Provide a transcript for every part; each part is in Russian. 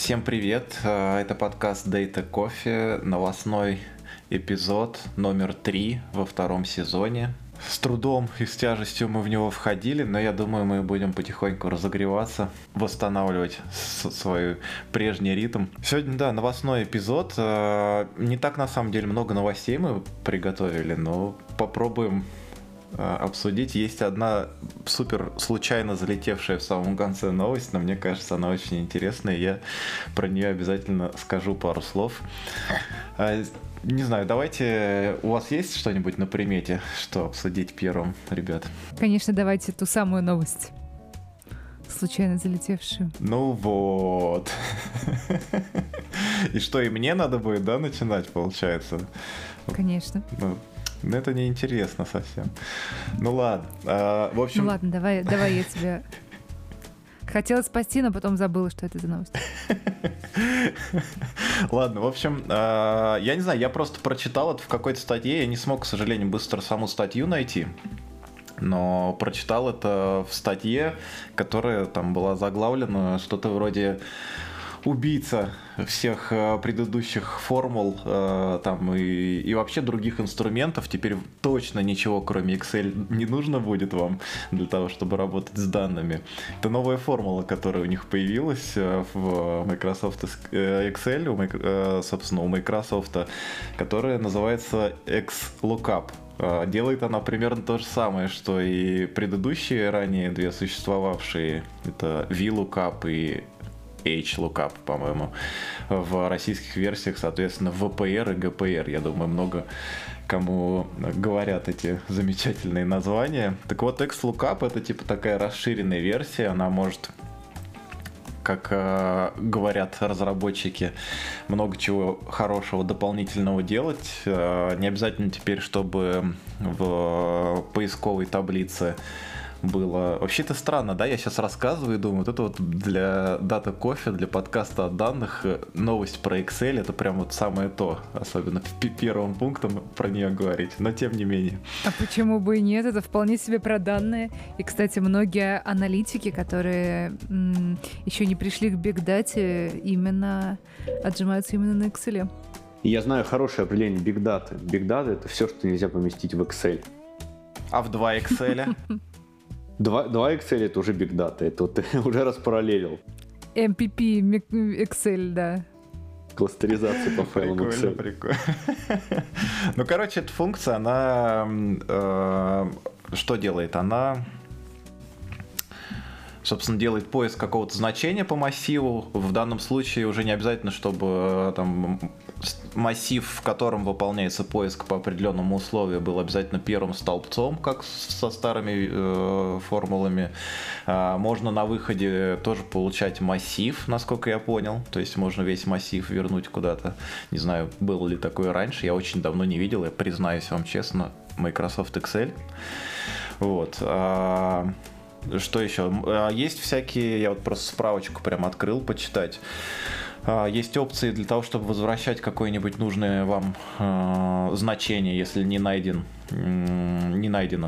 Всем привет, это подкаст Data Coffee, новостной эпизод номер 3 во втором сезоне. С трудом и с тяжестью мы в него входили, но я думаю, мы будем потихоньку разогреваться, восстанавливать свой прежний ритм. Сегодня, да, новостной эпизод. Не так, на самом деле, много новостей мы приготовили, но попробуем обсудить. Есть одна супер случайно залетевшая в самом конце новость, но мне кажется, она очень интересная, и я про нее обязательно скажу пару слов. Не знаю, давайте, у вас есть что-нибудь на примете, что обсудить первым, ребят? Конечно, давайте ту самую новость, случайно залетевшую. Ну вот. И что, и мне надо будет, да, начинать, получается? Конечно. Ну, это неинтересно совсем. Ну ладно. В общем... Ну ладно, давай я тебя... Хотела спасти, но потом забыла, что это за новость. Ладно, в общем, я не знаю, я просто прочитал это в какой-то статье. Я не смог, к сожалению, быстро саму статью найти. Но прочитал это в статье, которая там была заглавлена что-то вроде... убийца всех предыдущих формул там и вообще других инструментов. Теперь точно ничего, кроме Excel, не нужно будет вам для того, чтобы работать с данными. Это новая формула, которая у них появилась в Microsoft Excel, собственно, у Microsoft, которая называется XLOOKUP. Делает она примерно то же самое, что и предыдущие ранее две существовавшие. Это VLOOKUP и HLOOKUP, по-моему, в российских версиях, соответственно, ВПР и ГПР. Я думаю, много кому говорят эти замечательные названия. Так вот, XLOOKUP — это типа такая расширенная версия, она может, как говорят разработчики, много чего хорошего дополнительного делать. Не обязательно теперь, чтобы в поисковой таблице было. Вообще-то странно, да, я сейчас рассказываю и думаю, вот это вот для Data Coffee, для подкаста о данных, новость про Excel, это прям вот самое то, особенно первым пунктом про нее говорить, но тем не менее. А почему бы и нет, это вполне себе про данные. И, кстати, многие аналитики, которые еще не пришли к Big Data, именно отжимаются именно на Excel. Я знаю хорошее определение Big Data. Big Data — это все, что нельзя поместить в Excel. А в два Excel? Два Excel — это уже Big Data, это вот ты уже распараллелил. MPP Excel, да. Кластеризация по файлам Excel. Прикольно. Ну, короче, эта функция, она... что делает? Она... собственно, делает поиск какого-то значения по массиву. В данном случае уже не обязательно, чтобы там массив, в котором выполняется поиск по определенному условию, был обязательно первым столбцом, как со старыми формулами. Можно на выходе тоже получать массив, насколько я понял. То есть можно весь массив вернуть куда-то. Не знаю, было ли такое раньше. Я очень давно не видел, я признаюсь вам честно, Microsoft Excel. Вот. Что еще? Есть всякие, я вот просто справочку прям открыл, почитать. Есть опции для того, чтобы возвращать какое-нибудь нужное вам значение, если не найдена,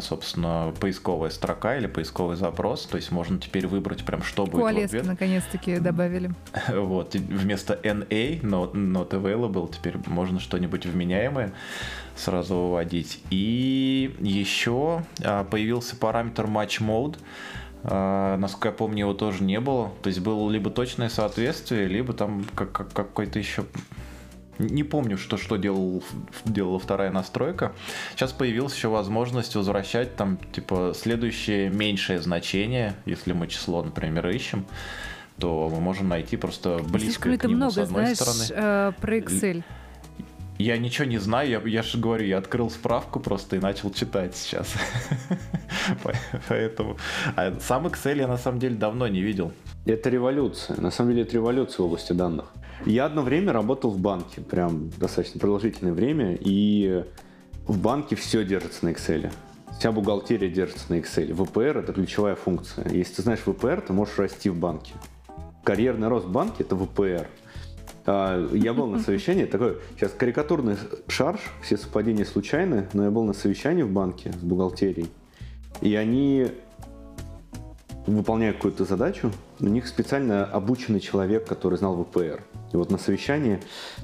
собственно, поисковая строка или поисковый запрос. То есть можно теперь выбрать прям, что будет в ответ. Куалеск наконец-таки добавили. Вот, вместо NA, not available, теперь можно что-нибудь вменяемое сразу выводить. И еще появился параметр match mode. Насколько я помню, его тоже не было. То есть было либо точное соответствие, либо там какой-то еще... Не помню, что делала вторая настройка. Сейчас появилась еще возможность возвращать там, типа, следующее меньшее значение. Если мы число, например, ищем, то мы можем найти просто близкое к нему много, с одной стороны. Про Excel. Я ничего не знаю, я же говорю, я открыл справку просто и начал читать сейчас. Поэтому... А сам Excel я на самом деле давно не видел. Это революция. На самом деле это революция в области данных. Я одно время работал в банке, прям достаточно продолжительное время, и в банке все держится на Excel. Вся бухгалтерия держится на Excel. ВПР — это ключевая функция. Если ты знаешь ВПР, ты можешь расти в банке. Карьерный рост в банке — это ВПР. Я был на совещании, такой сейчас карикатурный шарж, все совпадения случайны, но я был на совещании в банке с бухгалтерией, и они выполняя какую-то задачу, у них специально обученный человек, который знал ВПР. И вот на совещании,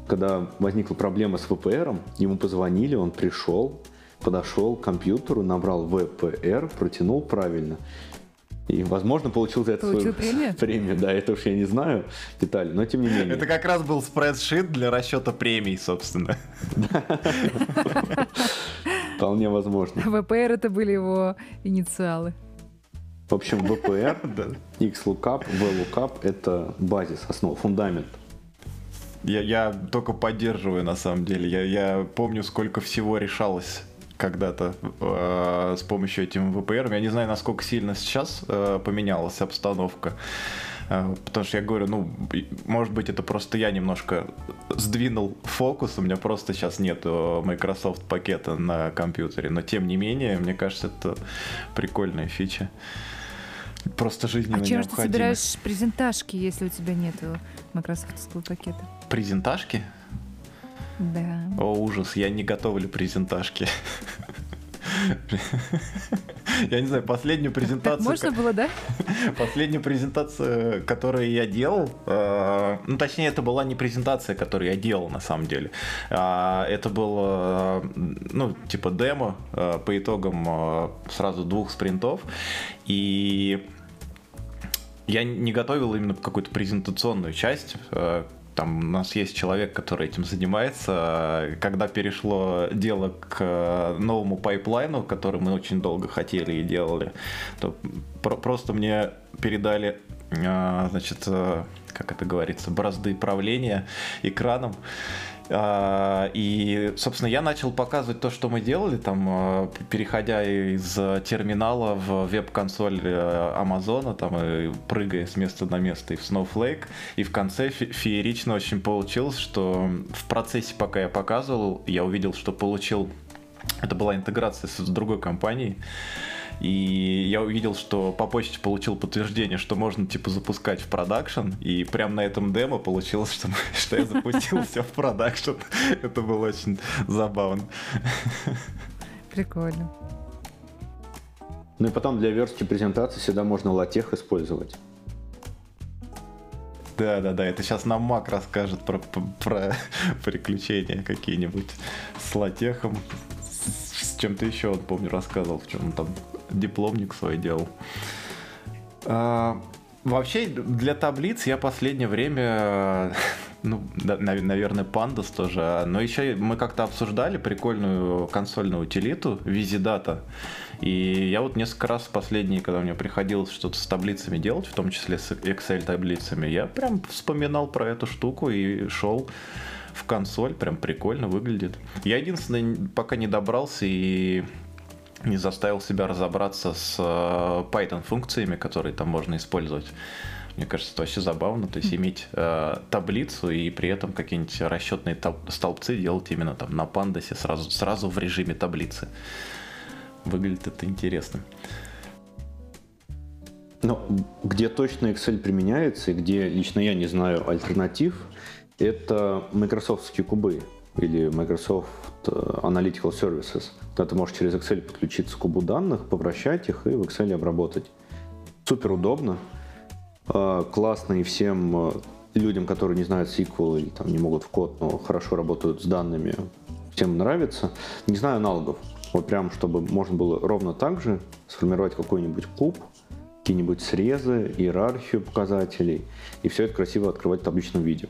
когда возникла проблема с ВПРом, ему позвонили, он пришел, подошел к компьютеру, набрал ВПР, протянул правильно. И, возможно, получил за это свою премию. Да, это уж я не знаю детали, но тем не менее. Это как раз был спредшит для расчета премий, собственно. Вполне возможно. ВПР — это были его инициалы. В общем, ВПР, XLOOKUP, VLOOKUP — это базис, основа, фундамент. Я только поддерживаю, на самом деле. Я помню, сколько всего решалось когда-то с помощью этим ВПР. Я не знаю, насколько сильно сейчас поменялась обстановка. Потому что я говорю, ну, может быть, это просто я немножко сдвинул фокус, у меня просто сейчас нет Microsoft пакета на компьютере, но тем не менее, мне кажется, это прикольная фича, просто жизненно необходимо. А чем же ты собираешь презентажки, если у тебя нет Microsoft пакета? Презентажки? Да. О, ужас, я не готовлю презентажки. Я не знаю, последнюю презентацию... Можно было, да? Последнюю презентацию, которую я делал... Ну, точнее, это была не презентация, которую я делал, на самом деле. Это было, ну, типа демо по итогам сразу 2 спринтов. И я не готовил именно какую-то презентационную часть. Там у нас есть человек, который этим занимается. Когда перешло дело к новому пайплайну, который мы очень долго хотели и делали, то просто мне передали, значит, как это говорится, бразды правления экраном. И, собственно, я начал показывать то, что мы делали, там, переходя из терминала в веб-консоль Амазона, там, и прыгая с места на место и в Snowflake. И в конце феерично очень получилось, что в процессе, пока я показывал, я увидел, что получил... Это была интеграция с другой компанией. И я увидел, что по почте получил подтверждение, что можно, типа, запускать в продакшн. И прямо на этом демо получилось, что я запустил все в продакшн. Это было очень забавно. Прикольно. Ну и потом для верстки презентации всегда можно LaTeX использовать. Да-да-да, это сейчас нам Мак расскажет про приключения какие-нибудь с LaTeX. С чем-то еще, он, помню, рассказывал, в чем он там... дипломник свой делал. Вообще, для таблиц я последнее время, ну, да, наверное, Pandas тоже, но еще мы как-то обсуждали прикольную консольную утилиту VisiData. И я вот несколько раз последние, когда мне приходилось что-то с таблицами делать, в том числе с Excel-таблицами, я прям вспоминал про эту штуку и шел в консоль. Прям прикольно выглядит. Я единственное, пока не добрался и... не заставил себя разобраться с Python-функциями, которые там можно использовать. Мне кажется, это вообще забавно, то есть иметь таблицу и при этом какие-нибудь расчетные столбцы делать именно там на Pandas сразу в режиме таблицы. Выглядит это интересно. Но где точно Excel применяется и где лично я не знаю альтернатив, это Microsoftские кубы. Или Microsoft Analytical Services, когда ты можешь через Excel подключиться к кубу данных, повращать их и в Excel обработать. Супер удобно, классно и всем людям, которые не знают SQL или там не могут в код, но хорошо работают с данными, всем нравится. Не знаю аналогов, вот прям, чтобы можно было ровно так же сформировать какой-нибудь куб, какие-нибудь срезы, иерархию показателей, и все это красиво открывать в табличном виде.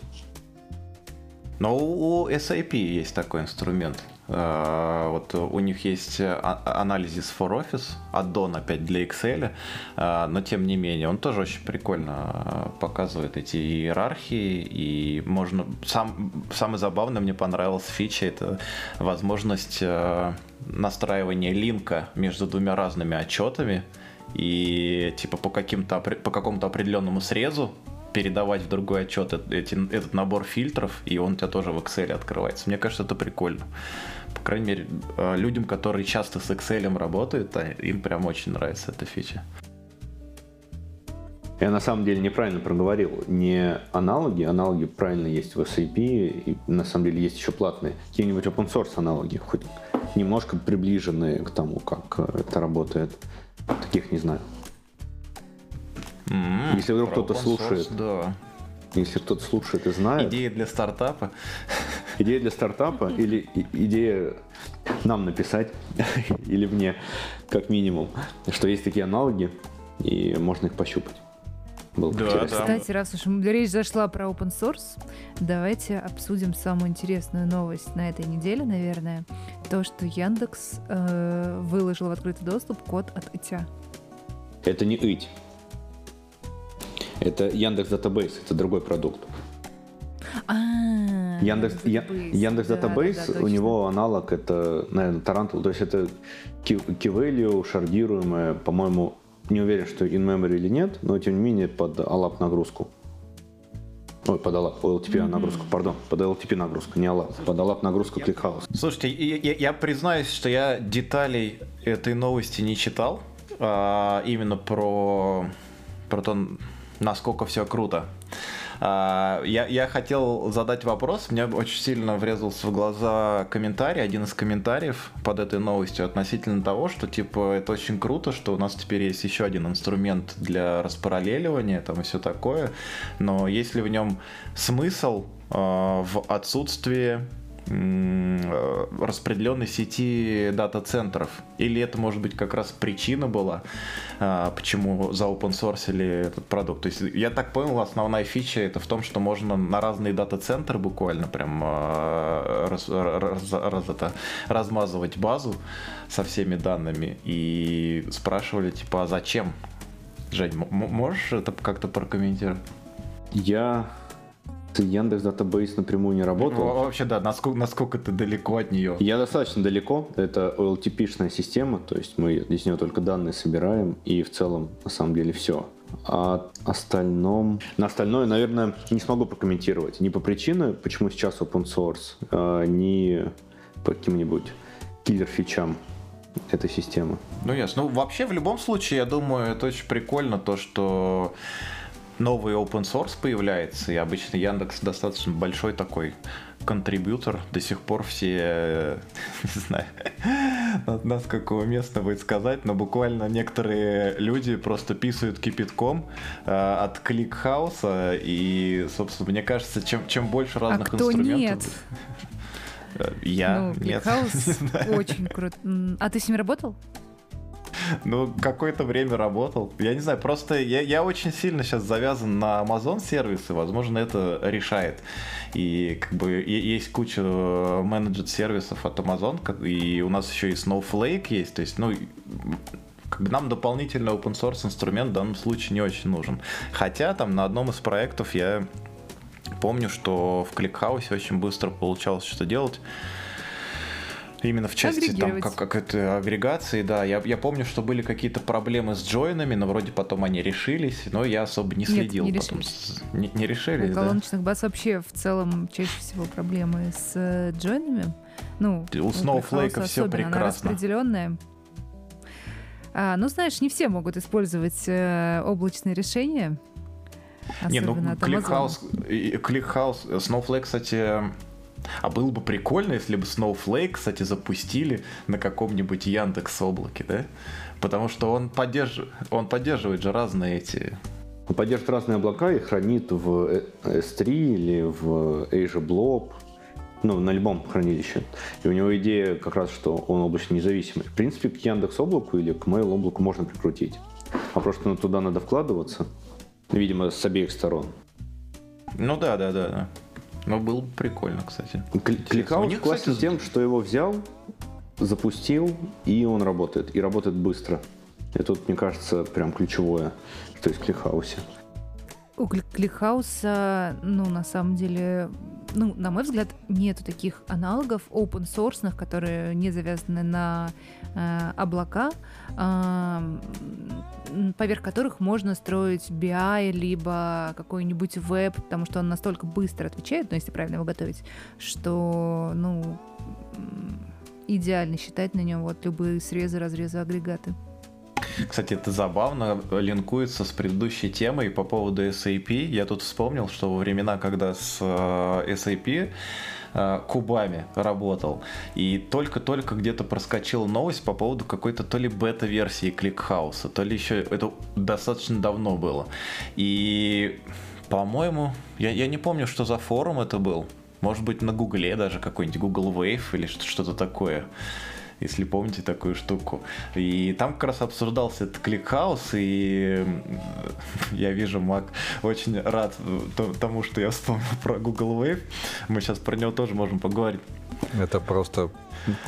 Но у SAP есть такой инструмент. Вот у них есть Analysis for Office, аддон опять для Excel, но тем не менее он тоже очень прикольно показывает эти иерархии, и можно... Самое забавное мне понравилась фича, это возможность настраивания линка между двумя разными отчетами и типа по какому-то определенному срезу передавать в другой отчет этот набор фильтров, и он у тебя тоже в Excel открывается. Мне кажется, это прикольно. По крайней мере, людям, которые часто с Excel работают, им прям очень нравится эта фича. Я на самом деле неправильно проговорил. Не аналоги. Аналоги правильно есть в SAP, и на самом деле есть еще платные. Какие-нибудь open source аналоги, хоть немножко приближенные к тому, как это работает. Таких не знаю. Если вдруг кто-то слушает. Да. Если кто-то слушает и знает. Идея для стартапа. Идея для стартапа или идея нам написать, или мне, как минимум, что есть такие аналоги, и можно их пощупать. Да, кстати, раз уж речь зашла про open source, давайте обсудим самую интересную новость на этой неделе, наверное. То, что Яндекс выложил в открытый доступ код от ИТЯ. Это не ИТ. Это Яндекс Датабейс, это другой продукт. Яндекс Датабейс, у него аналог, это, наверное, Tarantool, то есть это key-value, шардируемое, по-моему, не уверен, что in-memory или нет, но тем не менее под ALAP нагрузку. Ой, под ALAP, LTP нагрузку, пардон, под LTP нагрузку, не ALAP, под ALAP нагрузку ClickHouse. Слушайте, я признаюсь, что я деталей этой новости не читал, именно про то, насколько все круто. Я хотел задать вопрос, мне очень сильно врезался в глаза комментарий, один из комментариев под этой новостью относительно того, что типа это очень круто, что у нас теперь есть еще один инструмент для распараллеливания там и все такое, но есть ли в нем смысл в отсутствии распределенной сети дата-центров, или это может быть как раз причина была, почему заопенсорсили этот продукт. То есть я так понял, основная фича это в том, что можно на разные дата-центры буквально прям размазывать базу со всеми данными, и спрашивали типа, а зачем? Жень, можешь это как-то прокомментировать? Я Яндекс Датабейс напрямую не работал. Вообще, да, насколько ты далеко от нее? Я достаточно далеко. Это OLTP-шная система, то есть мы из нее только данные собираем, и в целом, на самом деле, все. А остальном... На остальное, наверное, не смогу прокомментировать. Ни по причине, почему сейчас open source, ни по каким-нибудь киллер-фичам этой системы. Ну, ясно. Ну, вообще, в любом случае, я думаю, это очень прикольно, то, что... новый open source появляется, и обычно Яндекс достаточно большой такой контрибьютор, до сих пор все, не знаю, от нас какого места будет сказать, но буквально некоторые люди просто писают кипятком от ClickHouse, и, собственно, мне кажется, чем больше разных инструментов... Нет. ClickHouse очень круто. А ты с ним работал? Ну, какое-то время работал. Я не знаю, просто я очень сильно сейчас завязан на Amazon сервисы. Возможно, это решает. И как бы есть куча менеджер сервисов от Amazon. И у нас еще и Snowflake есть. То есть, ну, нам дополнительный open source инструмент в данном случае не очень нужен. Хотя там на одном из проектов я помню, что в ClickHouse очень быстро получалось что-то делать. Именно в части там, как это, агрегации, да. Я помню, что были какие-то проблемы с джойнами, но вроде потом они решились, но я особо не следил. Нет, не потом. Решились. Не решились, да. У колоночных баз вообще в целом чаще всего проблемы с джойнами. Ну, у Snowflake все прекрасно. Она распределенная. Ну, знаешь, не все могут использовать облачные решения. Не, ну, ClickHouse, Snowflake, кстати... А было бы прикольно, если бы Snowflake, кстати, запустили на каком-нибудь Яндекс.Облаке, да? Потому что он поддерживает же разные эти... Он поддерживает разные облака и хранит в S3 или в Azure Blob, ну, на любом хранилище. И у него идея как раз, что он облачно независимый. В принципе, к Яндекс.Облаку или к Mail.Облаку можно прикрутить. А просто туда надо вкладываться, видимо, с обеих сторон. Ну да. Но было бы прикольно, кстати. ClickHouse классен тем, что его взял, запустил, и он работает. И работает быстро. И тут, мне кажется, прям ключевое, что есть в ClickHouse. У ClickHouse, на самом деле, на мой взгляд, нету таких аналогов open-source, которые не завязаны на облака, поверх которых можно строить BI, либо какой-нибудь веб, потому что он настолько быстро отвечает, если правильно его готовить, что, идеально считать на нем любые срезы, разрезы, агрегаты. Кстати, это забавно линкуется с предыдущей темой по поводу SAP. Я тут вспомнил, что во времена, когда с SAP кубами работал, и только-только где-то проскочила новость по поводу какой-то то ли бета-версии ClickHouse, то ли еще, это достаточно давно было. И, по-моему, я не помню, что за форум это был. Может быть, на Гугле даже какой-нибудь Google Wave или что-то такое, если помните такую штуку. И там как раз обсуждался этот ClickHouse, и я вижу, Мак очень рад тому, что я вспомнил про Google Wave. Мы сейчас про него тоже можем поговорить. Это просто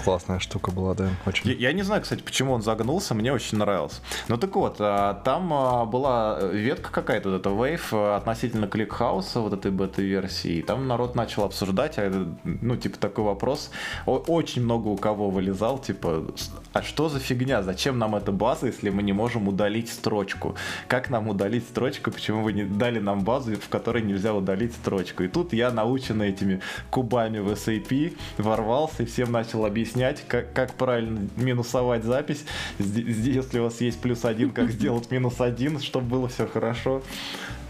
классная штука была, да. Очень. Я не знаю, кстати, почему он загнулся, мне очень нравился. Ну так вот, там была ветка какая-то, вот эта Wave, относительно ClickHouse, вот этой бета-версии, и там народ начал обсуждать, ну, типа, такой вопрос, очень много у кого вылезал, типа, а что за фигня, зачем нам эта база, если мы не можем удалить строчку? Как нам удалить строчку, почему вы не дали нам базу, в которой нельзя удалить строчку? И тут я, наученный этими кубами в SAP, ворвался и всем начал объяснять, как правильно минусовать запись. Если у вас есть плюс один, как сделать минус один, чтобы было все хорошо.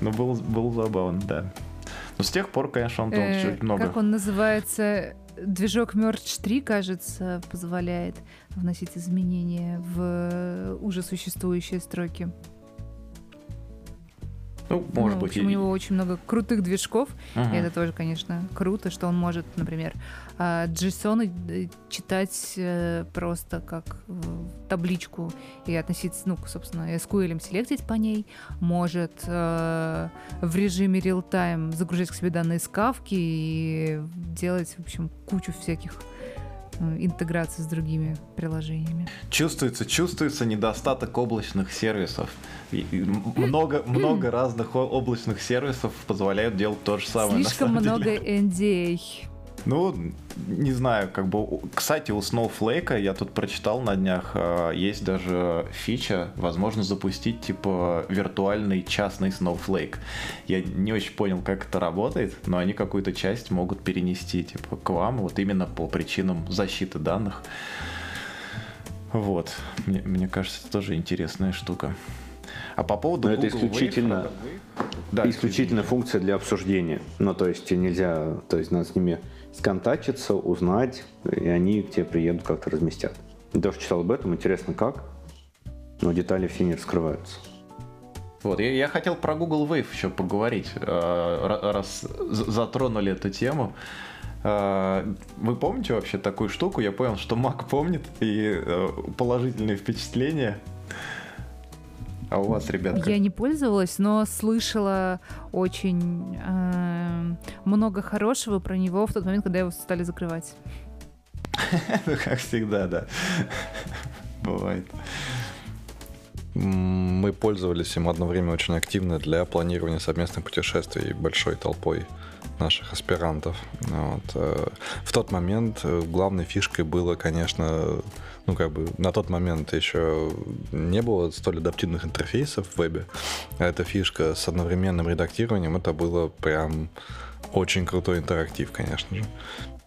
Но было забавно, да. Но с тех пор, конечно, он думал чуть много. Как он называется? Движок Merge 3, кажется, позволяет вносить изменения в уже существующие строки. Ну, может быть. В общем, у него очень много крутых движков. Ага. И это тоже, конечно, круто, что он может, например, JSON читать просто как табличку и относиться, ну, собственно, SQL-ем селектить по ней. Может в режиме real-time загружать к себе данные с Kafka и делать, в общем, кучу всяких интеграции с другими приложениями. Чувствуется недостаток облачных сервисов. И много разных облачных сервисов позволяют делать то же самое. Слишком много NDA. Ну, не знаю, как бы... Кстати, у Snowflake, я тут прочитал на днях, есть даже фича, возможно, запустить, типа, виртуальный частный Snowflake. Я не очень понял, как это работает, но они какую-то часть могут перенести, типа, к вам, вот именно по причинам защиты данных. Вот. Мне кажется, это тоже интересная штука. А по поводу Google Wave... исключительно функция для обсуждения. Ну, то есть, нельзя... То есть, надо с ними... сконтачиться, узнать, и они к тебе приедут, как-то разместят. Я тоже читал об этом, интересно как, но детали все не раскрываются. Вот, я хотел про Google Wave еще поговорить, раз затронули эту тему. Вы помните вообще такую штуку? Я понял, что Мак помнит, и положительные впечатления. А у вас, ребятка? Я не пользовалась, но слышала очень много хорошего про него в тот момент, когда его стали закрывать. Ну, как всегда, да. Бывает. Мы пользовались им одно время очень активно для планирования совместных путешествий большой толпой наших аспирантов. Вот. В тот момент главной фишкой было, конечно, ну, как бы, на тот момент еще не было столь адаптивных интерфейсов в вебе, а эта фишка с одновременным редактированием, это было прям очень крутой интерактив, конечно же.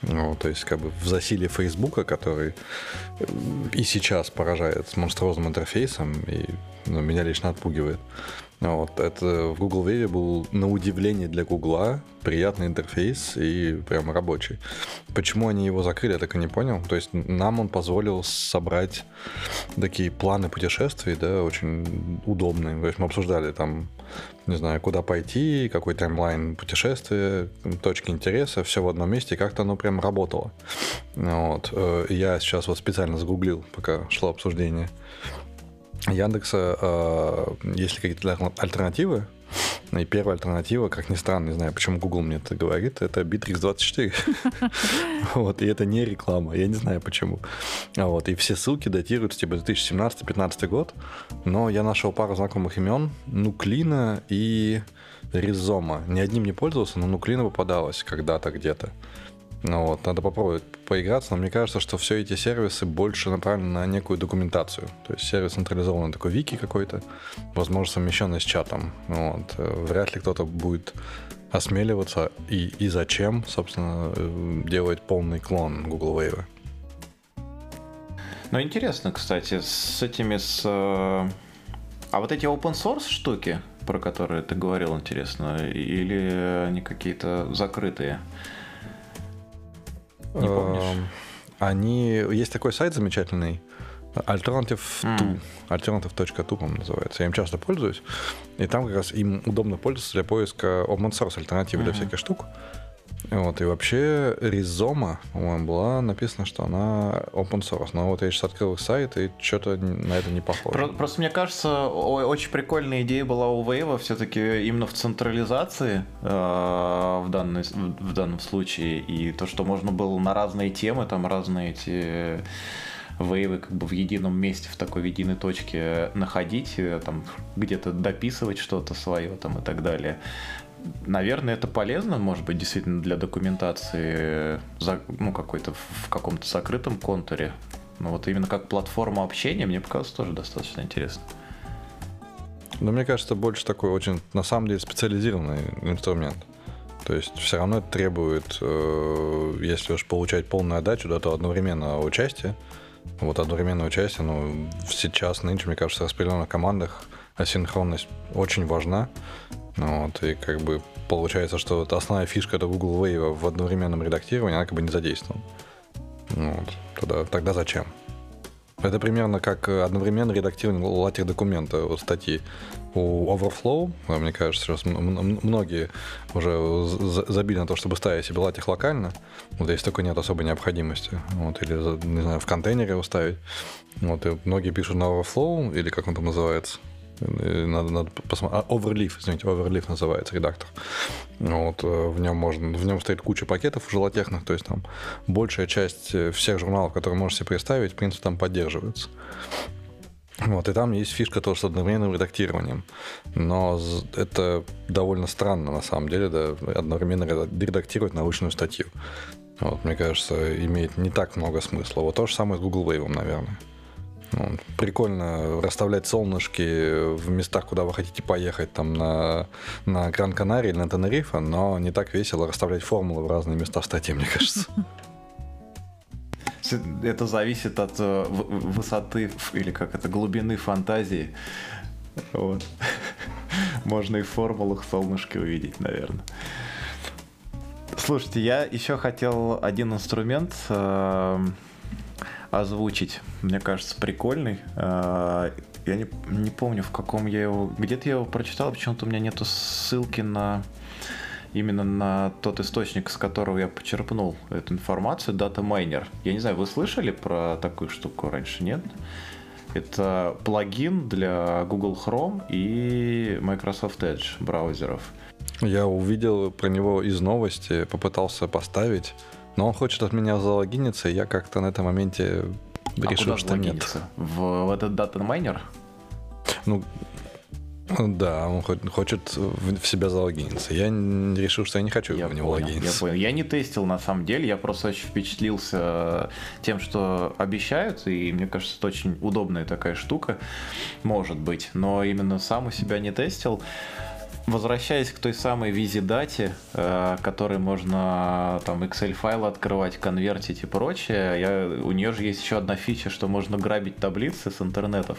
Ну, то есть, как бы, в засилии Фейсбука, который и сейчас поражает монструозным интерфейсом, и, ну, меня лично отпугивает. Вот, это в Google Wave был, на удивление для Гугла, приятный интерфейс и прям рабочий. Почему они его закрыли, я так и не понял. То есть нам он позволил собрать такие планы путешествий, да, очень удобные. То есть мы обсуждали там, не знаю, куда пойти, какой таймлайн путешествия, точки интереса, все в одном месте, и как-то оно прям работало. Вот. Я сейчас вот специально загуглил, пока шло обсуждение Яндекса, есть ли какие-то альтернативы? И первая альтернатива, как ни странно, не знаю, почему Google мне это говорит, это Bittrex24. Вот, и это не реклама, я не знаю почему. Вот, и все ссылки датируются типа 2017-2015 год, но я нашел пару знакомых имен, Nuclino и Rhizoma. Ни одним не пользовался, но Nuclino попадалось когда-то где-то. Ну вот, надо попробовать поиграться, но мне кажется, что все эти сервисы больше направлены на некую документацию. То есть сервис централизованный, такой вики какой-то, возможно, совмещенный с чатом. Вот. Вряд ли кто-то будет осмеливаться и зачем, собственно, делать полный клон Google Wave. Ну, интересно, кстати, с этими... А вот эти open source штуки, про которые ты говорил, интересно, или они какие-то закрытые? Не помнишь? Они... Есть такой сайт замечательный, Alternative To. Alternative.to, по-моему, называется. Я им часто пользуюсь. И там как раз им удобно пользоваться для поиска open source альтернатив для всяких штук. Вот, и вообще Ризома, по-моему, была написано, что она open source. Но вот я сейчас открыл их сайт, и что-то на это не похоже. Просто мне кажется, очень прикольная идея была у Wave все-таки именно в централизации в данном случае. И то, что можно было на разные темы, там разные эти вейвы как бы в едином месте, в такой единой точке находить, там где-то дописывать что-то свое там, и так далее. Наверное, это полезно, может быть, действительно для документации, ну, какой-то в каком-то закрытом контуре. Но вот именно как платформа общения, мне показалось, тоже достаточно интересно. Но мне кажется, больше такой очень, на самом деле, специализированный инструмент. То есть все равно это требует, если уж получать полную отдачу, да, то одновременного участия. Вот одновременное участие, ну, сейчас, нынче, мне кажется, в распределенных командах асинхронность очень важна. Вот, и как бы получается, что вот основная фишка этого Google Wave в одновременном редактировании, она как бы не задействована. Вот, тогда зачем? Это примерно как одновременное редактирование латер-документа от статьи. У Overflow, мне кажется, сейчас многие уже забили на то, чтобы ставить себе латер локально, вот если только нет особой необходимости, вот, или, не знаю, в контейнере уставить. Вот, и многие пишут на Overflow, или как он там называется, надо посмотреть. Overleaf, извините, Overleaf называется редактор. Вот, в нем стоит куча пакетов желатехных, то есть там большая часть всех журналов, которые можете себе представить, в принципе, там поддерживаются. Вот, и там есть фишка тоже с одновременным редактированием. Но это довольно странно, на самом деле, да, одновременно редактировать научную статью. Вот, мне кажется, имеет не так много смысла. Вот то же самое с Google Wave, наверное. Ну, прикольно расставлять солнышки в местах, куда вы хотите поехать, там на Гран-Канарии или на Тенерифе, но не так весело расставлять формулы в разные места в статье, мне кажется. Это зависит от высоты или как это, глубины фантазии. Вот. Можно и в формулах солнышки увидеть, наверное. Слушайте, я еще хотел один инструмент озвучить. Мне кажется, прикольный. Я не помню, в каком я его... Где-то я его прочитал, почему-то у меня нету ссылки на... Именно на тот источник, с которого я почерпнул эту информацию, Data Miner. Я не знаю, вы слышали про такую штуку раньше, нет? Это плагин для Google Chrome и Microsoft Edge браузеров. Я увидел про него из новости, попытался поставить, но он хочет от меня залогиниться, и я как-то на этом моменте решил, что нет. В этот Data Miner? Ну, да, он хочет в себя залогиниться. Я решил, что я не хочу в него логиниться. Я понял. Я не тестил, на самом деле. Я просто очень впечатлился тем, что обещают. И мне кажется, это очень удобная такая штука. Может быть. Но именно сам у себя не тестил. Возвращаясь к той самой VisiData, которой можно там Excel-файлы открывать, конвертить и прочее, у нее же есть еще одна фича, что можно грабить таблицы с интернетов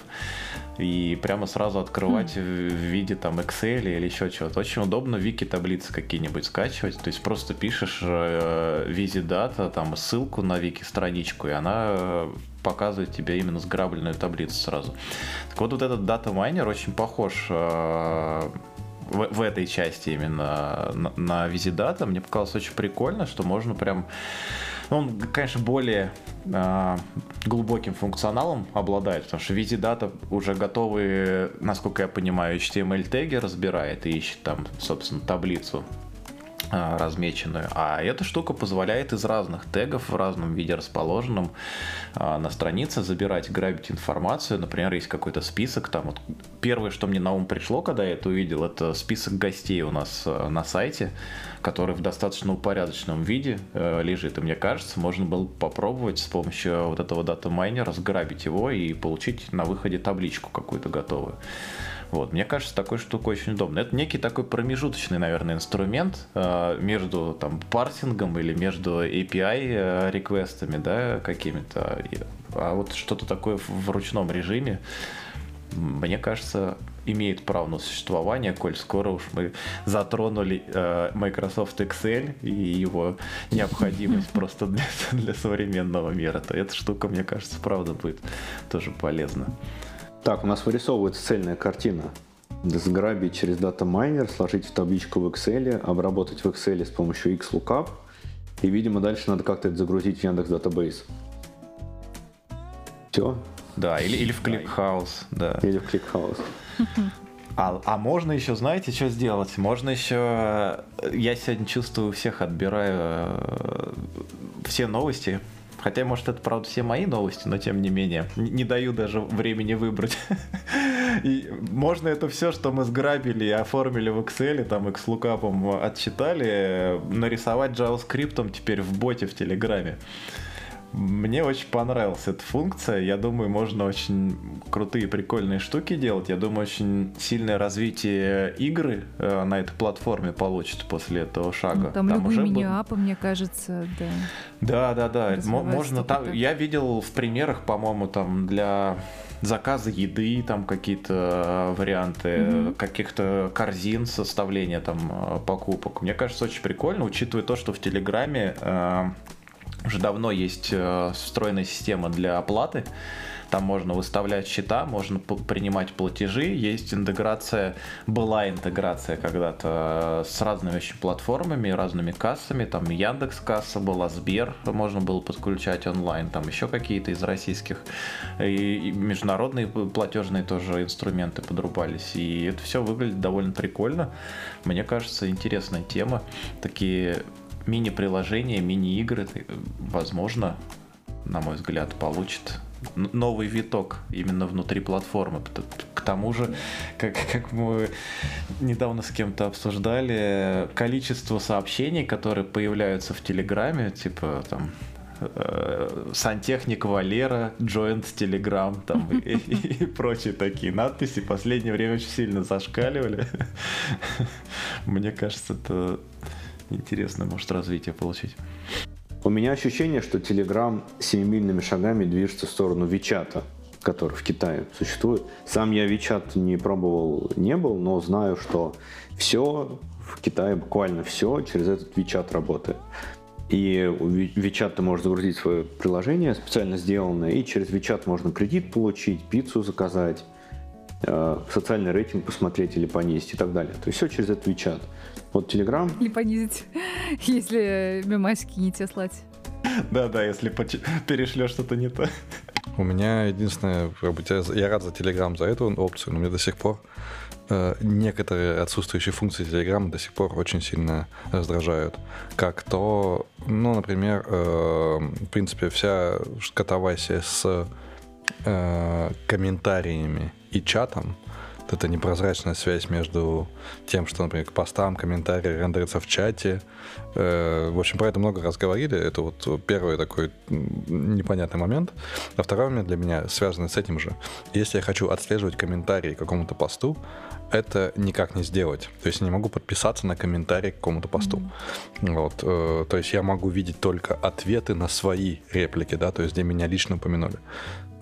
и прямо сразу открывать в виде там Excel или еще чего-то. Очень удобно вики-таблицы какие-нибудь скачивать, то есть просто пишешь VisiData, там ссылку на вики-страничку, и она... показывает тебе именно сграбленную таблицу сразу. Так вот, этот Data Miner очень похож в этой части именно на VisiData. Мне показалось очень прикольно, что можно прям... Он, конечно, более глубоким функционалом обладает, потому что VisiData уже готовые, насколько я понимаю, HTML-теги разбирает и ищет там, собственно, таблицу размеченную, а эта штука позволяет из разных тегов в разном виде расположенном на странице забирать, грабить информацию. Например, есть какой-то список, там вот первое, что мне на ум пришло, когда я это увидел, это список гостей у нас на сайте, который в достаточно упорядоченном виде лежит, и мне кажется, можно было попробовать с помощью вот этого Data Miner разграбить его и получить на выходе табличку какую-то готовую. Вот. Мне кажется, такой штука очень удобна. Это некий такой промежуточный, наверное, инструмент между там, парсингом или между API-реквестами, да, какими-то. А вот что-то такое в ручном режиме мне кажется, имеет право на существование, коль скоро уж мы затронули Microsoft Excel и его необходимость просто для современного мира, то эта штука, мне кажется, правда будет тоже полезна. Так, у нас вырисовывается цельная картина. Сграбить через Data Miner, сложить в табличку в Excel, обработать в Excel с помощью XLOOKUP, и, видимо, дальше надо как-то это загрузить в Яндекс Датабейс. Все. Да, или в ClickHouse, да. Или в ClickHouse. А можно еще, знаете, что сделать? Можно еще... Я сегодня чувствую, всех отбираю все новости. Хотя, может, это, правда, все мои новости, но тем не менее. Не даю даже времени выбрать. И можно это все, что мы сграбили и оформили в Excel, там, XLOOKUP отсчитали, нарисовать JavaScript теперь в боте в Телеграме. Мне очень понравилась эта функция. Я думаю, можно очень крутые, прикольные штуки делать. Я думаю, очень сильное развитие игры на этой платформе получится после этого шага. Ну, там любые меню-апы, мне кажется, да. Да. Можно там. Я видел в примерах, по-моему, там для заказа еды там какие-то варианты, каких-то корзин составления там покупок. Мне кажется, очень прикольно, учитывая то, что в Телеграме уже давно есть встроенная система для оплаты. Там можно выставлять счета, можно принимать платежи. Есть интеграция, была интеграция когда-то с разными еще платформами, разными кассами. Там Яндекс.Касса была, Сбер можно было подключать онлайн. Там еще какие-то из российских. И международные платежные тоже инструменты подрубались. И это все выглядит довольно прикольно. Мне кажется, интересная тема. Такие... мини-приложения, мини-игры, возможно, на мой взгляд, получат новый виток именно внутри платформы. К тому же, как мы недавно с кем-то обсуждали, количество сообщений, которые появляются в Телеграме, типа там сантехник Валера, joined Telegram там, и прочие такие надписи в последнее время очень сильно зашкаливали. Мне кажется, это... интересно, может, развитие получить. У меня ощущение, что Telegram семимильными шагами движется в сторону WeChat, который в Китае существует. Сам я WeChat не пробовал, не был, но знаю, что все в Китае, буквально все, через этот WeChat работает. И у WeChat ты можешь загрузить свое приложение специально сделанное, и через WeChat можно кредит получить, пиццу заказать, социальный рейтинг посмотреть или понизить и так далее. То есть все через этот WeChat. Вот Telegram. Или понизить, если мемасики не те слать. Да, если перешлешь что-то не то. У меня единственное, я рад за Telegram, за эту опцию, но мне до сих пор некоторые отсутствующие функции Telegram до сих пор очень сильно раздражают. Как то, например, в принципе, вся катавасия с комментариями и чатом, это непрозрачная связь между тем, что, например, к постам, комментарии рендерятся в чате. В общем, про это много раз говорили. Это вот первый такой непонятный момент. А второй момент для меня связан с этим же. Если я хочу отслеживать комментарии к какому-то посту, это никак не сделать. То есть я не могу подписаться на комментарий к какому-то посту. Вот. То есть я могу видеть только ответы на свои реплики, да, то есть где меня лично упомянули.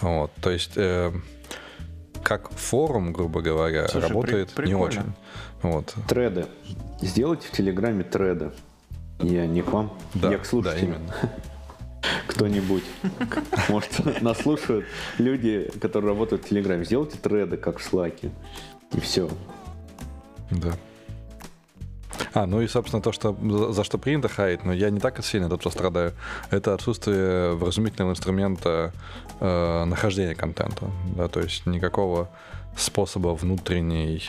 Вот. То есть... как форум, грубо говоря, слушай, работает прикольно. Не очень. Вот. Треды. Сделайте в Телеграме треды. Я не к вам, я к слушателям. Да, кто-нибудь. Может, нас слушают люди, которые работают в Телеграме. Сделайте треды, как в Слаке. И все. Да. И, собственно, то, что, за что принято хаять, но я не так сильно от этого страдаю, это отсутствие вразумительного инструмента нахождения контента. Да, то есть никакого способа внутренней,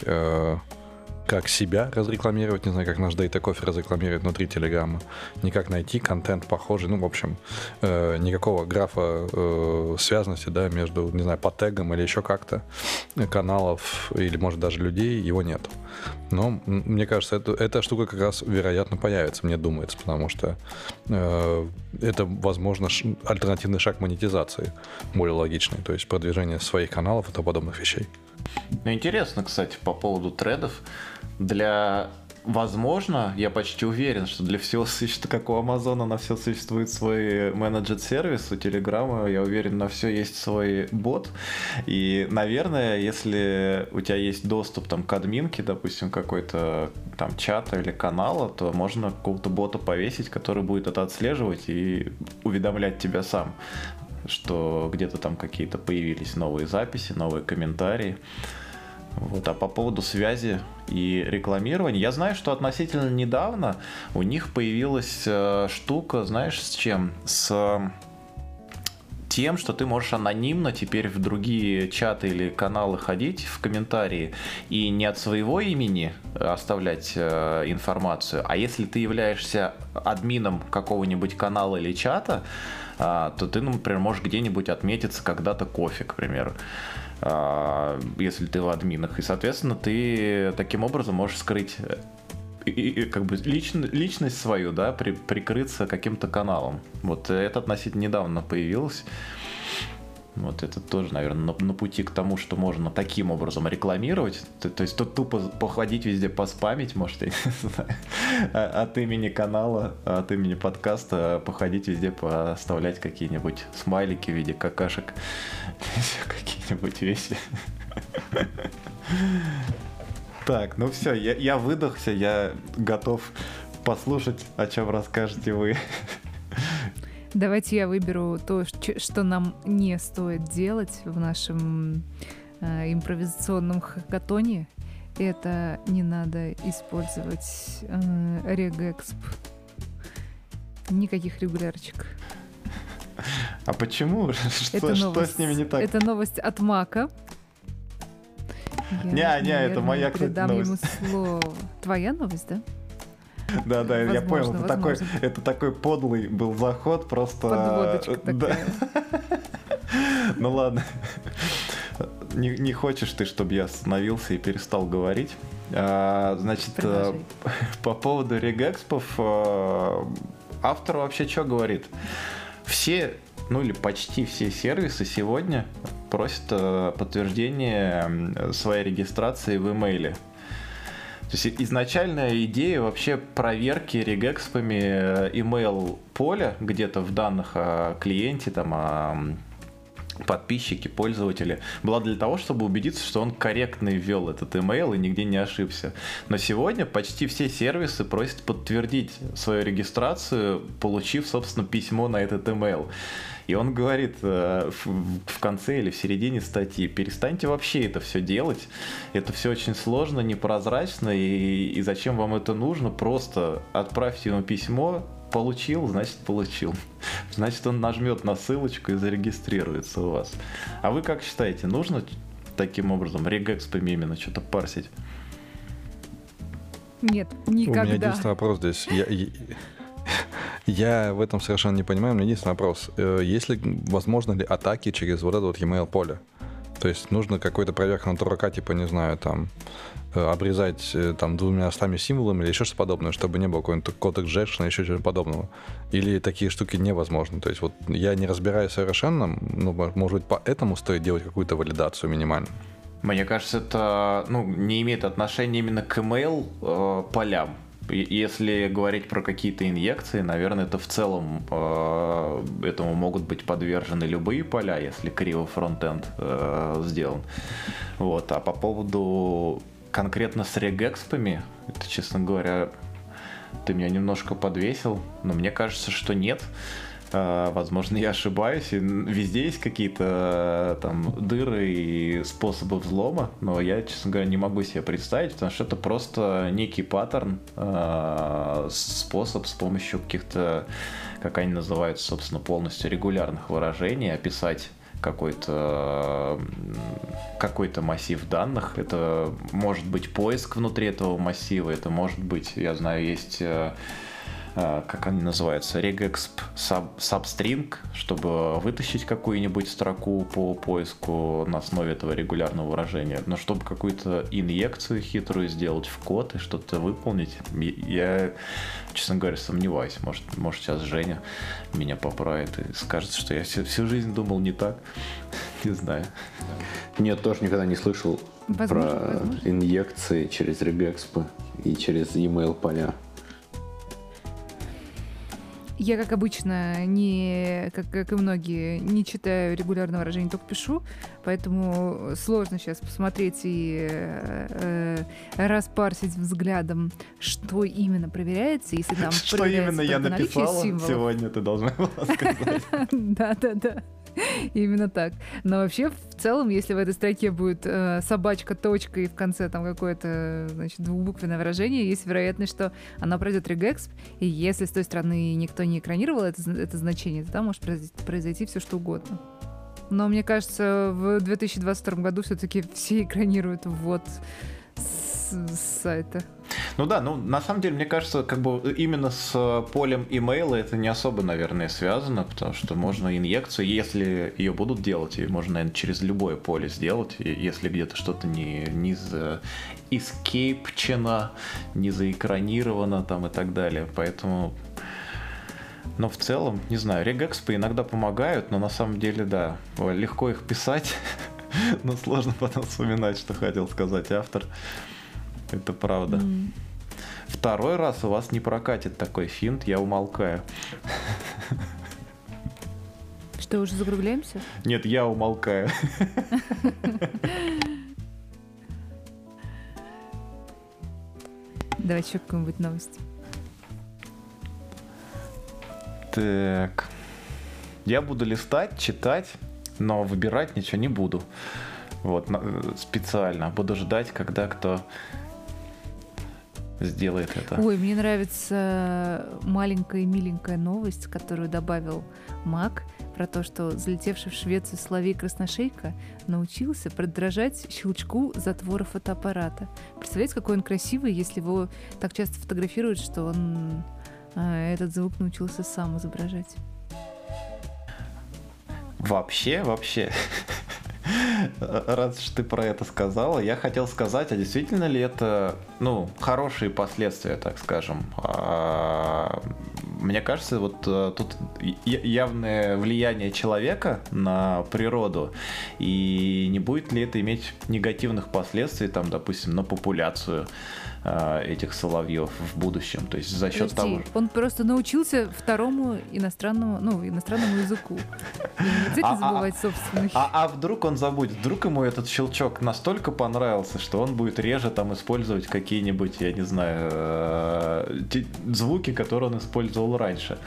как себя разрекламировать, не знаю, как наш Data Coffee разрекламировать внутри Телеграма, никак найти контент похожий, никакого графа связности, да, между, не знаю, по тегам или еще как-то, каналов или, может, даже людей, его нет. Но, мне кажется, эта штука как раз, вероятно, появится, мне думается, потому что это, возможно, альтернативный шаг монетизации, более логичный, то есть продвижение своих каналов и тому подобных вещей. Интересно, кстати, по поводу тредов. Для Возможно, я почти уверен, что для всего существует, как у Амазона на все существует свой менеджер-сервис, у Телеграма, я уверен, на все есть свой бот. И, наверное, если у тебя есть доступ там, к админке, допустим, какой-то там чата или канала, то можно какого-то бота повесить, который будет это отслеживать и уведомлять тебя сам, что где-то там какие-то появились новые записи, новые комментарии. Вот, а по поводу связи и рекламирования, я знаю, что относительно недавно у них появилась штука, знаешь, с чем? С тем, что ты можешь анонимно теперь в другие чаты или каналы ходить в комментарии и не от своего имени оставлять информацию, а если ты являешься админом какого-нибудь канала или чата, то ты, например, можешь где-нибудь отметиться как Data Coffee, к примеру, если ты в админах. И, соответственно, ты таким образом можешь скрыть как бы личность свою, да, прикрыться каким-то каналом. Вот это относительно недавно появилось. Вот это тоже, наверное, на пути к тому, что можно таким образом рекламировать. То есть тут тупо походить везде поспамить, может, я не знаю, от имени канала, от имени подкаста походить везде, поставлять какие-нибудь смайлики в виде какашек, какие-нибудь вещи. Так, ну все, я выдохся, я готов послушать, о чем расскажете вы. Давайте я выберу то, что нам не стоит делать в нашем импровизационном хакатоне. Это не надо использовать регэксп. Никаких регулярочек. А почему? Что с ними не так? Это новость от Мака. Это моя, кстати, новость. Ему слово. Твоя новость, да? Да, возможно, я понял, это такой подлый был заход, просто... Подводочка такая. Ну ладно, не хочешь ты, чтобы я остановился и перестал говорить. Значит, по поводу регэкспов, автор вообще что говорит? Все, ну или почти все сервисы сегодня просят подтверждение своей регистрации в имейле. То есть изначальная идея вообще проверки регэкспами email поля где-то в данных о клиенте, там, о подписчике, пользователе, была для того, чтобы убедиться, что он корректно ввел этот email и нигде не ошибся. Но сегодня почти все сервисы просят подтвердить свою регистрацию, получив, собственно, письмо на этот email. И он говорит в конце или в середине статьи: перестаньте вообще это все делать, это все очень сложно, непрозрачно, и зачем вам это нужно, просто отправьте ему письмо, получил, значит он нажмет на ссылочку и зарегистрируется у вас. А вы как считаете, нужно таким образом регэкспами именно что-то парсить? Нет, никогда. У меня единственный вопрос здесь. Я в этом совершенно не понимаю, у меня единственный вопрос. Возможно ли атаки через вот это вот e-mail поле? То есть нужно какой-то проверка на дурака, типа, не знаю, там, обрезать там 200 символами или еще что-то подобное, чтобы не было какой-нибудь кодекс Джекшена, еще чего-то подобного. Или такие штуки невозможны. То есть вот я не разбираюсь совершенно, ну, может быть, поэтому стоит делать какую-то валидацию минимальную. Мне кажется, это не имеет отношения именно к email полям. Если говорить про какие-то инъекции, наверное, это в целом этому могут быть подвержены любые поля, если криво фронтенд сделан. Вот. А по поводу конкретно с регэкспами, это, честно говоря, ты меня немножко подвесил, но мне кажется, что нет. Возможно, я ошибаюсь, и везде есть какие-то там дыры и способы взлома, но я, честно говоря, не могу себе представить, потому что это просто некий паттерн, способ с помощью каких-то, как они называются, собственно, полностью регулярных выражений описать какой-то массив данных. Это может быть поиск внутри этого массива, это может быть, я знаю, есть... как они называются, regex substring, чтобы вытащить какую-нибудь строку по поиску на основе этого регулярного выражения. Но чтобы какую-то инъекцию хитрую сделать в код и что-то выполнить, я, честно говоря, сомневаюсь. Может сейчас Женя меня поправит и скажет, что я всю жизнь думал не так. Не знаю. Нет, тоже никогда не слышал про инъекции через регэкспы и через e-mail поля. Я, как обычно, не, как и многие, не читаю регулярно выражения, только пишу, поэтому сложно сейчас посмотреть и распарсить взглядом, что именно проверяется, если там что именно я написала сегодня, ты должна была сказать. Да-да-да. Именно так. Но вообще, в целом, если в этой строке будет собачка, точка и в конце там какое-то, значит, двухбуквенное выражение, есть вероятность, что она пройдет регэксп, и если с той стороны никто не экранировал это значение, то там может произойти все что угодно. Но мне кажется, в 2022 году все-таки все экранируют вот с сайта. Ну да, ну на самом деле, мне кажется, как бы именно с полем имейла это не особо, наверное, связано, потому что можно инъекцию, если ее будут делать, ее можно, наверное, через любое поле сделать, если где-то что-то не заэскейпчено, не заэкранировано там и так далее, поэтому... Но в целом, не знаю, регэкспы иногда помогают, но на самом деле, да, легко их писать, но сложно потом вспоминать, что хотел сказать автор. Это правда. Mm. Второй раз у вас не прокатит такой финт, я умолкаю. Что, уже закругляемся? Нет, я умолкаю. Давай еще какую-нибудь новость. Так. Я буду листать, читать, но выбирать ничего не буду. Вот, специально. Буду ждать, когда кто... сделает это. Ой, мне нравится маленькая миленькая новость, которую добавил Мак, про то, что залетевший в Швецию соловей красношейка научился подражать щелчку затвора фотоаппарата. Представляете, какой он красивый, если его так часто фотографируют, что он этот звук научился сам изображать. Вообще. Раз уж ты про это сказала, я хотел сказать, а действительно ли это, ну, хорошие последствия, так скажем. Мне кажется, вот тут явное влияние человека на природу, и не будет ли это иметь негативных последствий, там, допустим, на популяцию этих соловьев в будущем, то есть за счет того... Он просто научился второму иностранному языку. Не обязательно забывать собственный. А вдруг он забудет? Вдруг ему этот щелчок настолько понравился, что он будет реже там использовать какие-нибудь, я не знаю, звуки, которые он использовал раньше.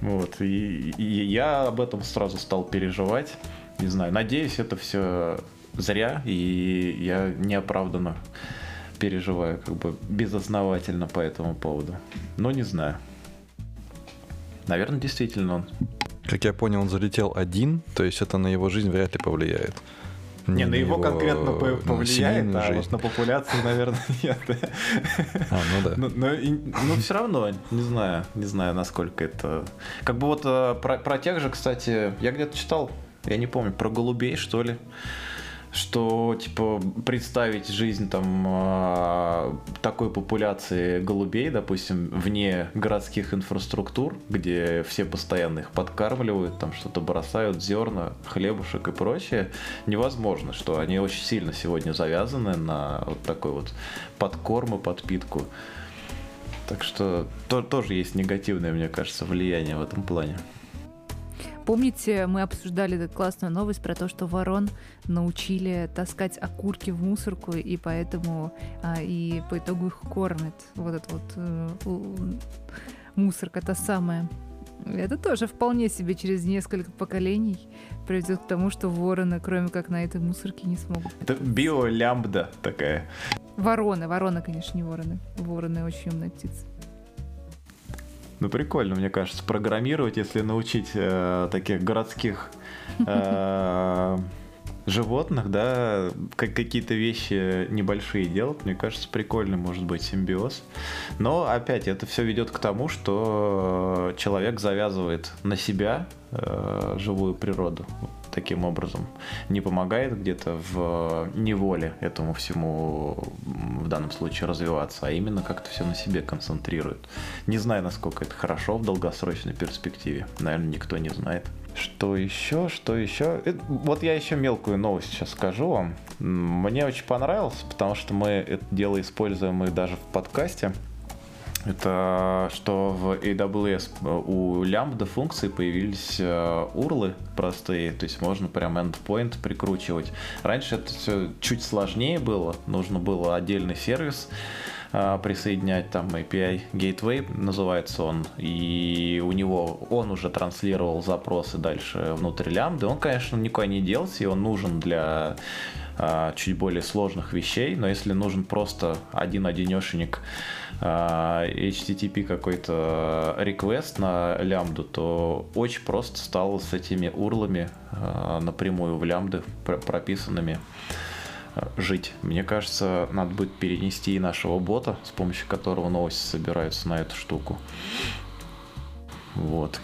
Вот. И я об этом сразу стал переживать. Не знаю, надеюсь, это все зря, и я неоправданно переживаю как бы безосновательно по этому поводу. Но не знаю. Наверное, действительно он. Как я понял, он залетел один, то есть это на его жизнь вряд ли повлияет. Не, на его конкретно повлияет, а вот на популяцию, наверное, нет. А, ну да. Но все равно, не знаю, насколько это... Как бы вот про тех же, кстати, я где-то читал, я не помню, про голубей, что ли, что, типа, представить жизнь там такой популяции голубей, допустим, вне городских инфраструктур, где все постоянно их подкармливают, там что-то бросают, зерна, хлебушек и прочее, невозможно, что они очень сильно сегодня завязаны на вот такой вот подкорм и подпитку. Так что тоже есть негативное, мне кажется, влияние в этом плане. Помните, мы обсуждали эту классную новость про то, что ворон научили таскать окурки в мусорку, и поэтому и по итогу их кормят. Вот этот вот мусорка та самая. Это тоже вполне себе через несколько поколений приведет к тому, что вороны, кроме как на этой мусорке, не смогут. Это биолямбда такая. Вороны, конечно, не вороны. Вороны очень умные птицы. Ну, прикольно, мне кажется, программировать, если научить таких городских животных, да, какие-то вещи небольшие делать, мне кажется, прикольный может быть симбиоз. Но, опять, это все ведет к тому, что человек завязывает на себя живую природу вот таким образом. Не помогает где-то в неволе этому всему в данном случае развиваться, а именно как-то все на себе концентрирует. Не знаю, насколько это хорошо в долгосрочной перспективе. Наверное, никто не знает. Что еще? Что еще? Вот я еще мелкую новость сейчас скажу вам. Мне очень понравилось, потому что мы это дело используем и даже в подкасте. Это что в AWS у Lambda функций появились урлы простые, то есть можно прям endpoint прикручивать. Раньше это все чуть сложнее было, нужно было отдельный сервис присоединять, там API Gateway называется он, и у него он уже транслировал запросы дальше внутрь лямбды. Он, конечно, никуда не делся, и он нужен для чуть более сложных вещей, но если нужен просто один-одинешенек HTTP какой-то request на лямбду, то очень просто стало с этими урлами напрямую в лямбды прописанными жить. Мне кажется, надо будет перенести и нашего бота, с помощью которого новости собираются, на эту штуку. Вот.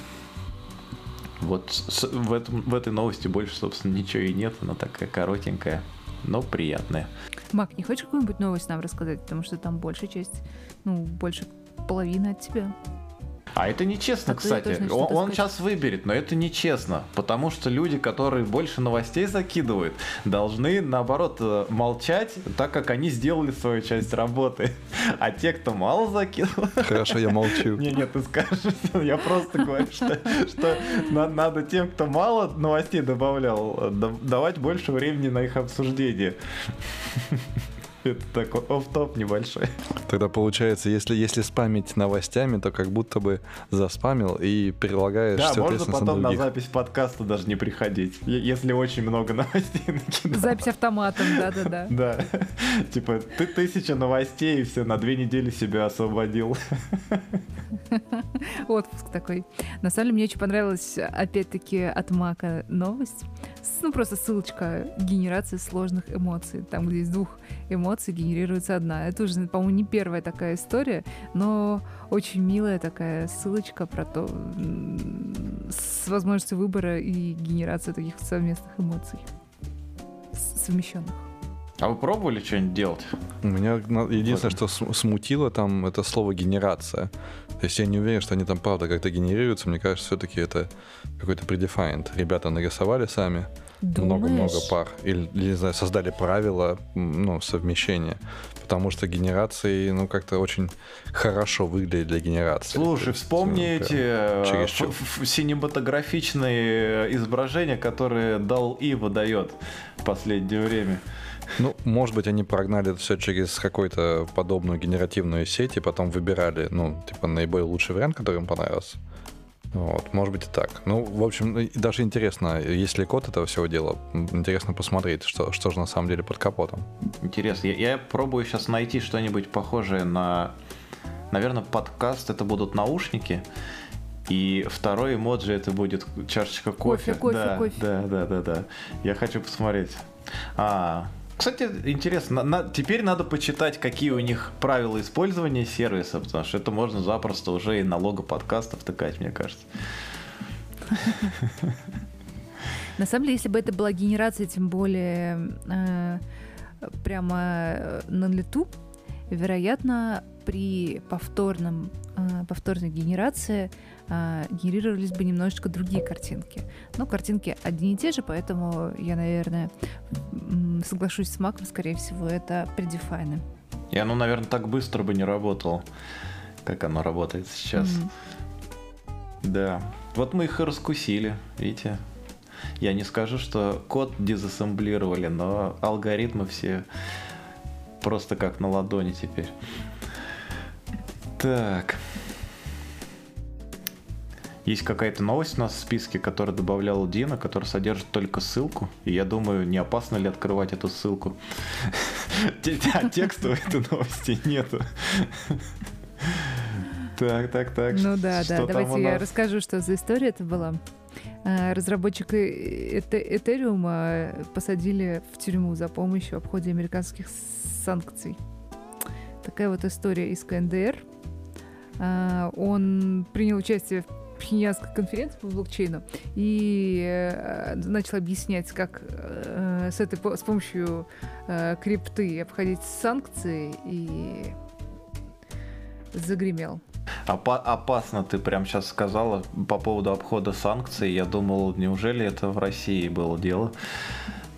Вот в этой новости больше, собственно, ничего и нет. Она такая коротенькая, но приятная. Мак, не хочешь какую-нибудь новость нам рассказать? Потому что там большая часть, больше половины от тебя. А это нечестно, кстати. Он сейчас выберет, но это нечестно. Потому что люди, которые больше новостей закидывают, должны, наоборот, молчать, так как они сделали свою часть работы. А те, кто мало закинул... Хорошо, я молчу. Нет, ты скажешь. Я просто говорю, что надо тем, кто мало новостей добавлял, давать больше времени на их обсуждение. Это такой офф-топ небольшой. Тогда получается, если спамить новостями, то как будто бы заспамил и перелагаешь всю ответственность на других. Да, можно потом на запись подкаста даже не приходить, если очень много новостей накидал. Запись автоматом, да-да-да. Да, типа ты 1000 новостей и все, на 2 недели себя освободил. Отпуск такой. На самом деле мне очень понравилась, опять-таки, от Мака новость. Просто ссылочка генерации сложных эмоций. Там, где из 2 эмоций генерируется одна. Это уже, по-моему, не первая такая история, но очень милая такая ссылочка про то, с возможностью выбора и генерации таких совместных эмоций. Совмещенных. А вы пробовали что-нибудь делать? Меня единственное, что смутило там, это слово «генерация». То есть я не уверен, что они там правда как-то генерируются. Мне кажется, все-таки это какой-то предефайнт. Ребята нарисовали сами. Думаешь? Много-много пар. Или, не знаю, создали правила совмещения. Потому что генерации, как-то очень хорошо выглядит для генерации. Слушай, вспомни эти синематографичные изображения, которые дал и выдает в последнее время. Может быть, они прогнали это все через какую-то подобную генеративную сеть и потом выбирали, наиболее лучший вариант, который им понравился. Вот, может быть и так. В общем, даже интересно, если код этого всего дела, интересно посмотреть, что же на самом деле под капотом. Интересно. Я пробую сейчас найти что-нибудь похожее на... Наверное, подкаст — это будут наушники. И второй эмоджи — это будет чашечка кофе. Кофе. Да. Я хочу посмотреть. Кстати, интересно, теперь надо почитать, какие у них правила использования сервиса, потому что это можно запросто уже и на лого подкаста втыкать, мне кажется. На самом деле, если бы это была генерация, тем более прямо на лету, вероятно, при повторной генерации генерировались бы немножечко другие картинки. Но картинки одни и те же, поэтому я, наверное, соглашусь с Маком, скорее всего, это предефайны. И оно, наверное, так быстро бы не работало, как оно работает сейчас. Да. Вот мы их и раскусили, видите? Я не скажу, что код дезассемблировали, но алгоритмы все просто как на ладони теперь. Так. Есть какая-то новость у нас в списке, которую добавлял Дина, которая содержит только ссылку. И я думаю, не опасно ли открывать эту ссылку? А текста в этой новости нету. Так. Ну да. Давайте я расскажу, что за история это была. Разработчика Этериума посадили в тюрьму за помощь в обходе американских санкций. Такая вот история из КНДР. Он принял участие в Пхеньянской конференции по блокчейну и начал объяснять, как с помощью крипты обходить санкции, и загремел. Опасно ты прям сейчас сказала по поводу обхода санкций. Я думал, неужели это в России было дело?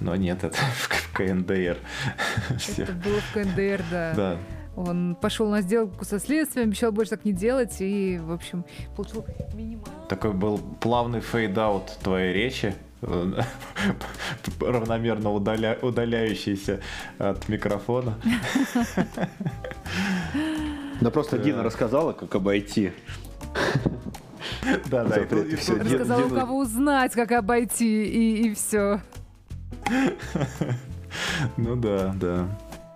Но нет, это в КНДР. Это было в КНДР, да. Да. Он пошел на сделку со следствием, обещал больше так не делать и, в общем, получил минимально. Такой был плавный фейдаут твоей речи, равномерно удаляющийся от микрофона. Да просто Дина рассказала, как обойти. Да, да. Рассказала, у кого узнать, как обойти, и все. Ну да, да.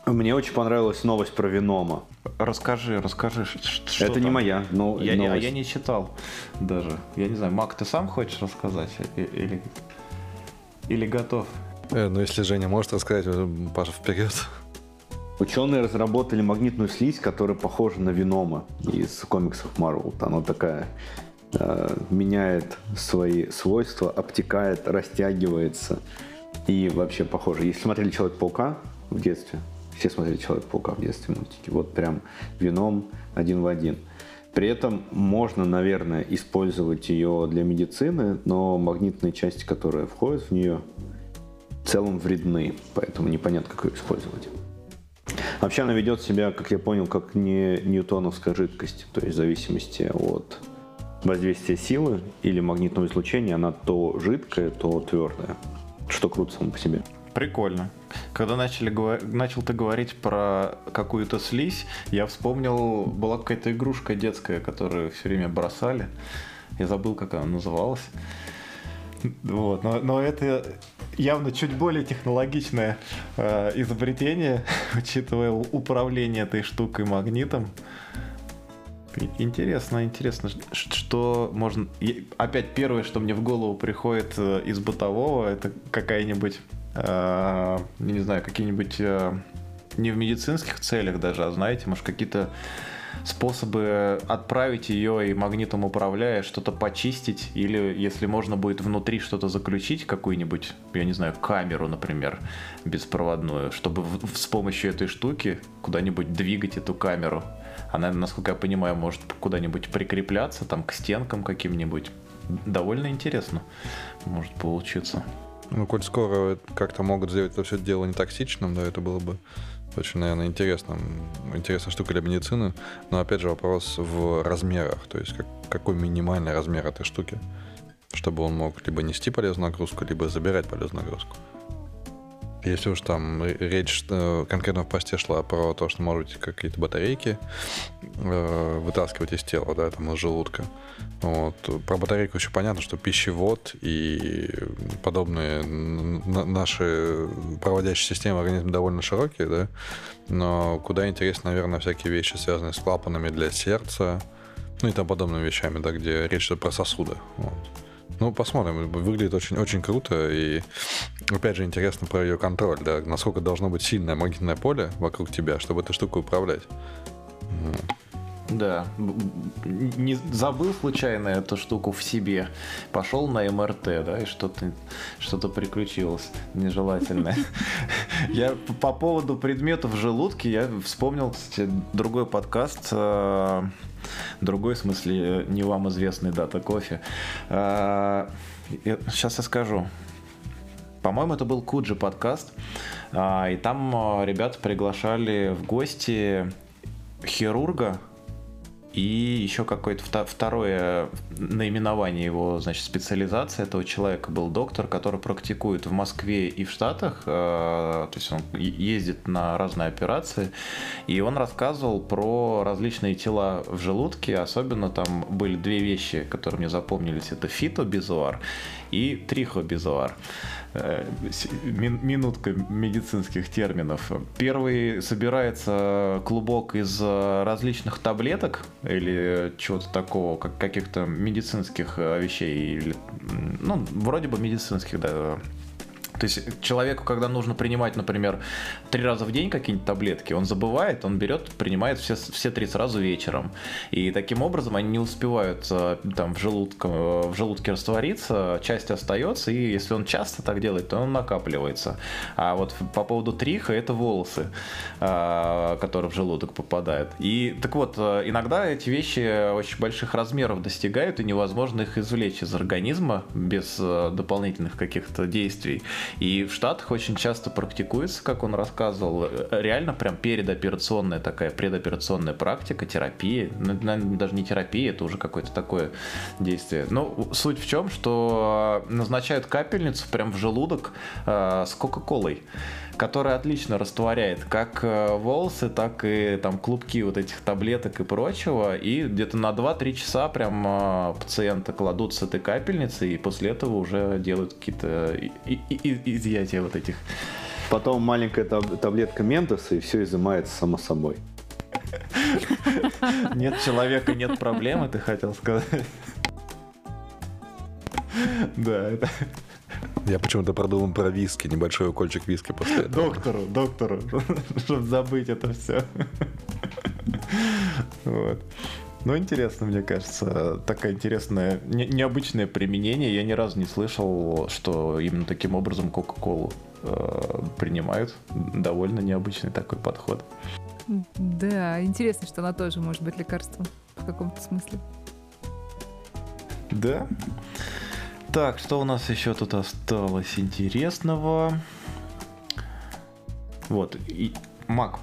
Мне очень понравилась новость про Венома. Расскажи, что это там? Не моя, но я не читал даже. Я не знаю, Мак, ты сам хочешь рассказать или готов? Ну если Женя может рассказать, Паша вперед. Ученые разработали магнитную слизь, которая похожа на Венома из комиксов Marvel. Она такая меняет свои свойства, обтекает, растягивается и вообще похожа. Если смотрели Человек-паука в детстве. Все смотрели Человека-паука в детстве мультики. Вот прям Веном один в один. При этом можно, наверное, использовать ее для медицины, но магнитные части, которые входят в нее, в целом вредны. Поэтому непонятно, как ее использовать. Вообще она ведет себя, как я понял, как не ньютоновская жидкость. То есть в зависимости от воздействия силы или магнитного излучения она то жидкая, то твердая. Что круто само по себе. Прикольно. Когда начал ты говорить про какую-то слизь, я вспомнил, была какая-то игрушка детская, которую все время бросали. Я забыл, как она называлась. Вот. Но это явно чуть более технологичное изобретение, учитывая управление этой штукой магнитом. Интересно, что можно... Опять первое, что мне в голову приходит из бытового, это какая-нибудь... не знаю, какие-нибудь не в медицинских целях даже, а знаете, может, какие-то способы отправить ее и магнитом управляя что-то почистить, или если можно будет внутри что-то заключить, какую-нибудь, я не знаю, камеру, например, беспроводную, чтобы с помощью этой штуки куда-нибудь двигать эту камеру. Она, насколько я понимаю, может куда-нибудь прикрепляться, там, к стенкам каким-нибудь. Довольно интересно может получиться. Ну, коль скоро как-то могут сделать это все дело нетоксичным, да, это было бы очень, наверное, интересная штука для медицины. Но, опять же, вопрос в размерах, то есть какой минимальный размер этой штуки, чтобы он мог либо нести полезную нагрузку, либо забирать полезную нагрузку. Если уж там речь конкретно в посте шла про то, что можете какие-то батарейки вытаскивать из тела, да, там из желудка. Вот. Про батарейку еще понятно, что пищевод и подобные наши проводящие системы организма довольно широкие, да. Но куда интереснее, наверное, всякие вещи, связанные с клапанами для сердца, ну и там подобными вещами, да, где речь идет про сосуды. Вот. Ну, посмотрим. Выглядит очень-очень круто. И, опять же, интересно про ее контроль, да, насколько должно быть сильное магнитное поле вокруг тебя, чтобы эту штуку управлять. Да. Не забыл случайно эту штуку в себе. Пошел на МРТ, да, и что-то приключилось нежелательное. Я по поводу предметов в желудке, я вспомнил, кстати, другой подкаст. Другой, в смысле, не вам известный Data Coffee. Сейчас я скажу. По-моему, это был Куджи подкаст. И там ребята приглашали в гости хирурга и еще какое-то второе наименование его, значит, специализации этого человека был доктор, который практикует в Москве и в Штатах, то есть он ездит на разные операции, и он рассказывал про различные тела в желудке, особенно там были две вещи, которые мне запомнились, это фитобезоар и трихобезоар. Минутка медицинских терминов. Первый собирается клубок из различных таблеток или чего-то такого, как каких-то медицинских вещей, ну, вроде бы медицинских, да, То есть человеку, когда нужно принимать, например, 3 раза в день какие-нибудь таблетки, он забывает, он берет, принимает все 3 сразу вечером. И таким образом они не успевают там в желудке раствориться, часть остается, и если он часто так делает, то он накапливается. А вот по поводу триха, это волосы, которые в желудок попадают. И так вот, иногда эти вещи очень больших размеров достигают, и невозможно их извлечь из организма без дополнительных каких-то действий. И в Штатах очень часто практикуется, как он рассказывал, реально прям предоперационная такая, предоперационная практика, терапия. Ну, наверное, даже не терапия, это уже какое-то такое действие. Но суть в чем, что назначают капельницу прям в желудок с кока-колой, которая отлично растворяет как волосы, так и там клубки вот этих таблеток и прочего. И где-то на 2-3 часа прям пациента кладут с этой капельницей, и после этого уже делают какие-то изъятия вот этих. Потом маленькая таблетка ментоса, и все изымается само собой. Нет человека, нет проблемы, ты хотел сказать. Да, это... Я почему-то продумал про виски, небольшой укольчик виски после этого. Доктору, чтобы забыть это все. Вот. Ну, интересно, мне кажется, такое интересное, необычное применение. Я ни разу не слышал, что именно таким образом Кока-Колу принимают. Довольно необычный такой подход. Да, интересно, что она тоже может быть лекарством в каком-то смысле. Да. Так, что у нас еще тут осталось интересного? Вот, и, Мак,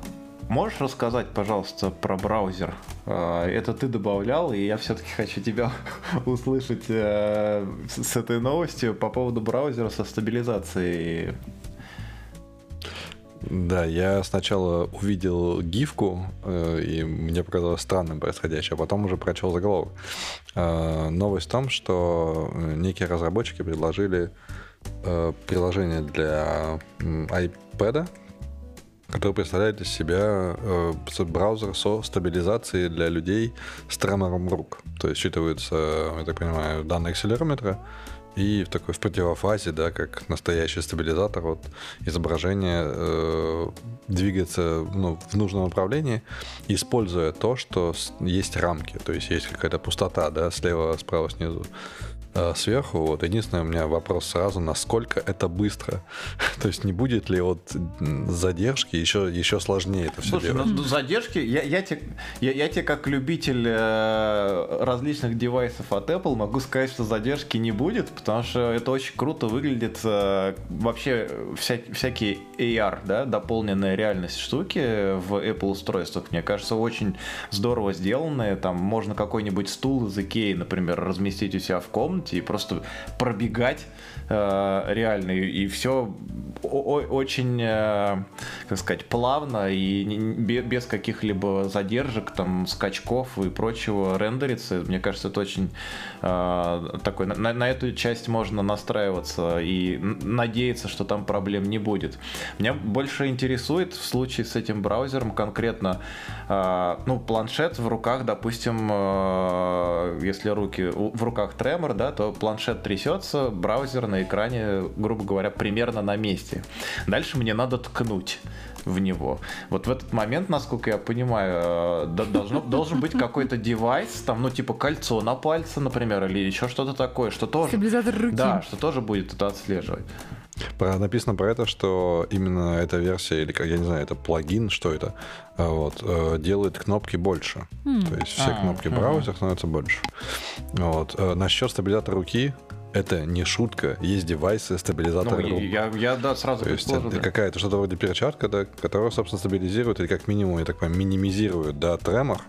можешь рассказать, пожалуйста, про браузер? Это ты добавлял, и я все-таки хочу тебя услышать с этой новостью по поводу браузера со стабилизацией. Да, я сначала увидел гифку, и мне показалось странным происходящее, а потом уже прочел заголовок. Новость в том, что некие разработчики предложили приложение для iPad, которое представляет из себя браузер со стабилизацией для людей с тремором рук. То есть считываются, я так понимаю, данные акселерометра, и в противофазе, да, как настоящий стабилизатор, вот, изображение двигается в нужном направлении, используя то, что есть рамки, то есть есть какая-то пустота, да, слева, справа, снизу, сверху. Вот. Единственное, у меня вопрос сразу, насколько это быстро? То есть не будет ли задержки, еще сложнее это все делать? Слушай, задержки, я тебе как любитель различных девайсов от Apple могу сказать, что задержки не будет, потому что это очень круто выглядит. Вообще всякие AR, да, дополненная реальность штуки в Apple устройствах, мне кажется, очень здорово сделанные. Там можно какой-нибудь стул из Икеи, например, разместить у себя в комнате и просто пробегать реально, и все очень, как сказать, плавно и без каких-либо задержек, там, скачков и прочего рендерится. Мне кажется, это очень такой... На эту часть можно настраиваться и надеяться, что там проблем не будет. Меня больше интересует в случае с этим браузером конкретно планшет в руках, допустим, если руки в руках тремор, да, то планшет трясется, браузер на экране, грубо говоря, примерно на месте. Дальше мне надо ткнуть в него. Вот в этот момент, насколько я понимаю, должен быть какой-то девайс, там, кольцо на пальце, например, или еще что-то такое, что тоже... Стабилизатор руки. Да, что тоже будет это отслеживать. Написано про это, что именно эта версия, или, я не знаю, это плагин, что это, вот, делает кнопки больше. То есть все кнопки браузера становятся больше. Вот. Насчет стабилизатора руки... Это не шутка. Есть девайсы, стабилизаторы рук. Я сразу предположу. Это какая-то что-то вроде перчатка, да, которая, собственно, стабилизирует или как минимум, я так понимаю, минимизирует, да, тремор,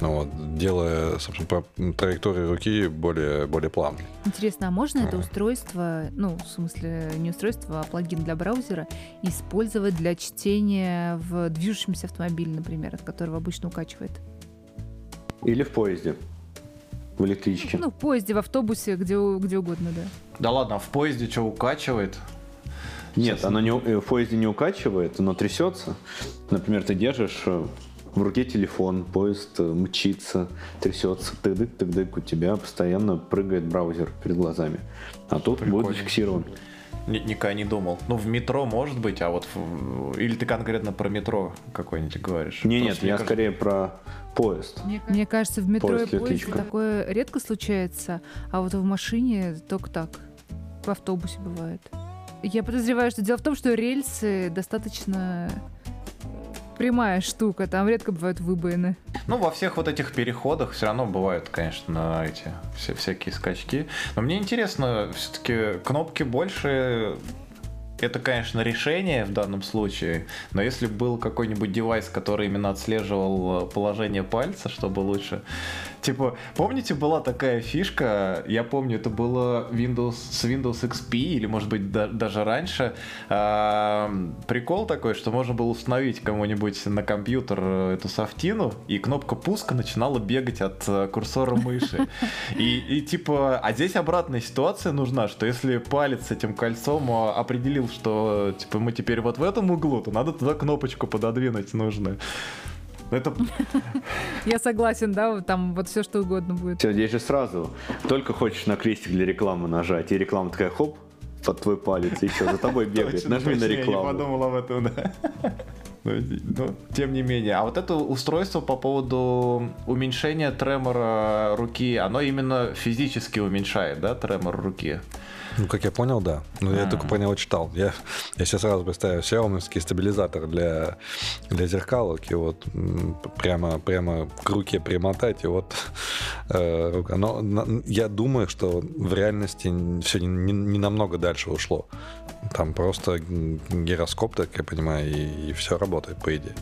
делая, собственно, траекторию руки более плавной. Интересно, а можно это устройство, не устройство, а плагин для браузера, использовать для чтения в движущемся автомобиле, например, от которого обычно укачивает? Или в поезде. В электричке. В поезде, в автобусе, где угодно, да. Да ладно, а в поезде что, укачивает? Нет, честно, оно в поезде не укачивает, оно трясется. Например, ты держишь в руке телефон, поезд мчится, трясется, тыдык-тыдык, у тебя постоянно прыгает браузер перед глазами. А тут будет фиксирован. Никогда не думал. Ну, в метро может быть, а вот... Или ты конкретно про метро какой-нибудь говоришь? Нет, я скорее про поезд. Мне кажется, в метро и поезде такое редко случается, а вот в машине только так. В автобусе бывает. Я подозреваю, что дело в том, что рельсы достаточно... прямая штука, там редко бывают выбоины. Ну, во всех вот этих переходах все равно бывают, конечно, эти всякие скачки. Но мне интересно, все-таки кнопки больше... Это, конечно, решение в данном случае, но если бы был какой-нибудь девайс, который именно отслеживал положение пальца, чтобы лучше... Типа, помните, была такая фишка, я помню, это было Windows XP, или, может быть, даже раньше, прикол такой, что можно было установить кому-нибудь на компьютер эту софтину, и кнопка пуска начинала бегать от курсора мыши. И типа, а здесь обратная ситуация нужна, что если палец с этим кольцом определил, что типа мы теперь вот в этом углу, то надо туда кнопочку пододвинуть нужную. Это... Я согласен, да, там вот все что угодно будет. Все, здесь же сразу, только хочешь на крестик для рекламы нажать, и реклама такая хоп, под твой палец, и еще за тобой бегает, нажми на рекламу. Я не подумал об этом, да. Но, тем не менее, а вот это устройство по поводу уменьшения тремора руки, оно именно физически уменьшает, да, тремор руки? Ну, как я понял, да. Но я только про него читал. Я сейчас сразу представил себе омовский стабилизатор для зеркалок, и вот прямо к руке примотать, и вот рука. Но я думаю, что в реальности все не намного дальше ушло. Там просто гироскоп, так я понимаю, и все работает, по идее.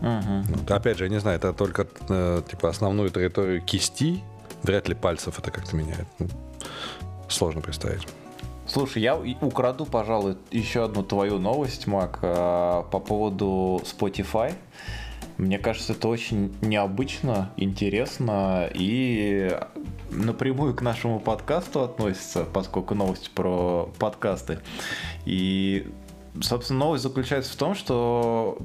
Uh-huh. Опять же, я не знаю, это только типа основную территорию кисти, вряд ли пальцев это как-то меняет. Сложно представить. Слушай, я украду, пожалуй, еще одну твою новость, Мак, по поводу Spotify. Мне кажется, это очень необычно, интересно и напрямую к нашему подкасту относится, поскольку новость про подкасты. И, собственно, новость заключается в том, что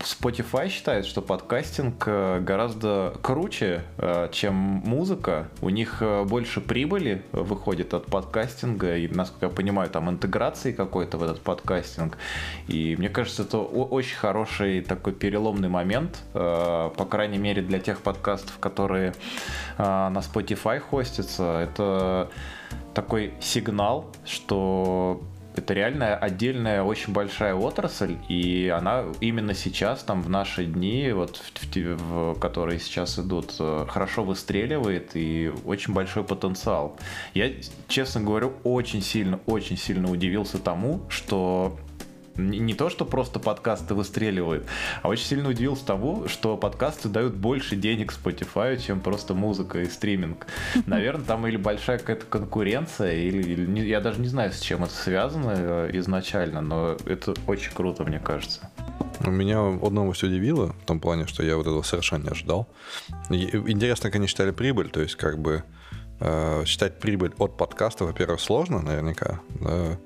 Spotify считает, что подкастинг гораздо круче, чем музыка. У них больше прибыли выходит от подкастинга. И, насколько я понимаю, там интеграции какой-то в этот подкастинг. И мне кажется, это очень хороший такой переломный момент. По крайней мере, для тех подкастов, которые на Spotify хостятся. Это такой сигнал, что... Это реально отдельная, очень большая отрасль, и она именно сейчас, там, в наши дни, вот, которые сейчас идут, хорошо выстреливает, и очень большой потенциал. Я, честно говорю, очень сильно удивился тому, что... Не то, что просто подкасты выстреливают, а очень сильно удивился тому, что подкасты дают больше денег Spotify, чем просто музыка и стриминг. Наверное, там или большая какая-то конкуренция, или я даже не знаю, с чем это связано изначально, но это очень круто, мне кажется. Меня одна новость удивила, в том плане, что я вот этого совершенно не ожидал. Интересно, как они считали прибыль, то есть как бы считать прибыль от подкаста, во-первых, сложно наверняка, да?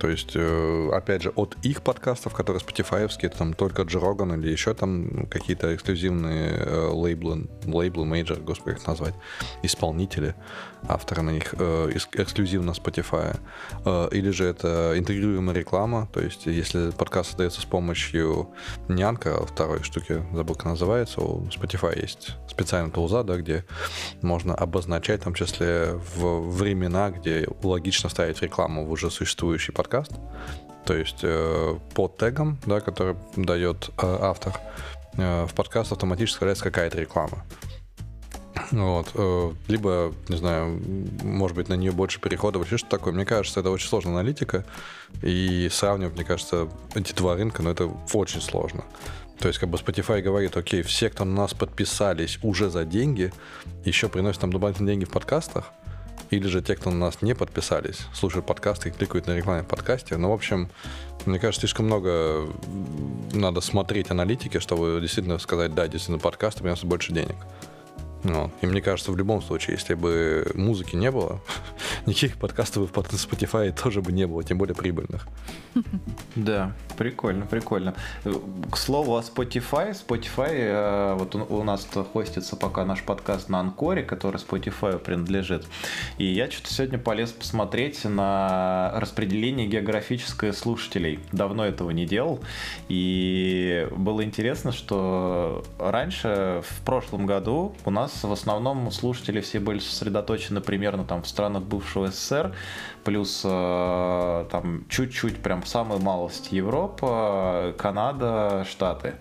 То есть, опять же, от их подкастов, которые спотифаевские, там только Джо Роган или еще там какие-то эксклюзивные лейблы, мейджор, господи, как их назвать, исполнители, авторы на них эксклюзивно Spotify. Или же это интегрируемая реклама, то есть, если подкаст создается с помощью не Anchor, а второй штуки, забыл, как называется, у Spotify есть специальная тулза, да, где можно обозначать, в том числе, в времена, где логично ставить рекламу в уже существующий подкаст, то есть под тегом, да, который дает автор, в подкаст автоматически вставляется какая-то реклама. Вот. Либо, не знаю, может быть, на нее больше переходов, или что-то такое. Мне кажется, это очень сложная аналитика, и сравнивать, мне кажется, эти два рынка, но это очень сложно. То есть, как бы Spotify говорит, окей, все, кто на нас подписались уже за деньги, еще приносят нам дополнительные деньги в подкастах, или же те, кто на нас не подписались, слушают подкасты и кликают на рекламу в подкасте. Ну, в общем, мне кажется, слишком много надо смотреть аналитики, чтобы действительно сказать, да, действительно подкасты приносят больше денег. Ну, и мне кажется, в любом случае, если бы музыки не было, никаких подкастов в Spotify тоже бы не было, тем более прибыльных. Да, прикольно, прикольно. К слову о Spotify. Spotify, вот у нас хостится пока наш подкаст на Anchor, который Spotify принадлежит. И я что-то сегодня полез посмотреть на распределение географическое слушателей. Давно этого не делал. И было интересно, что раньше, в прошлом году, у нас в основном слушатели все были сосредоточены примерно там в странах бывшего СССР, плюс там чуть-чуть, прям самая малость, Европа, Канада, Штаты.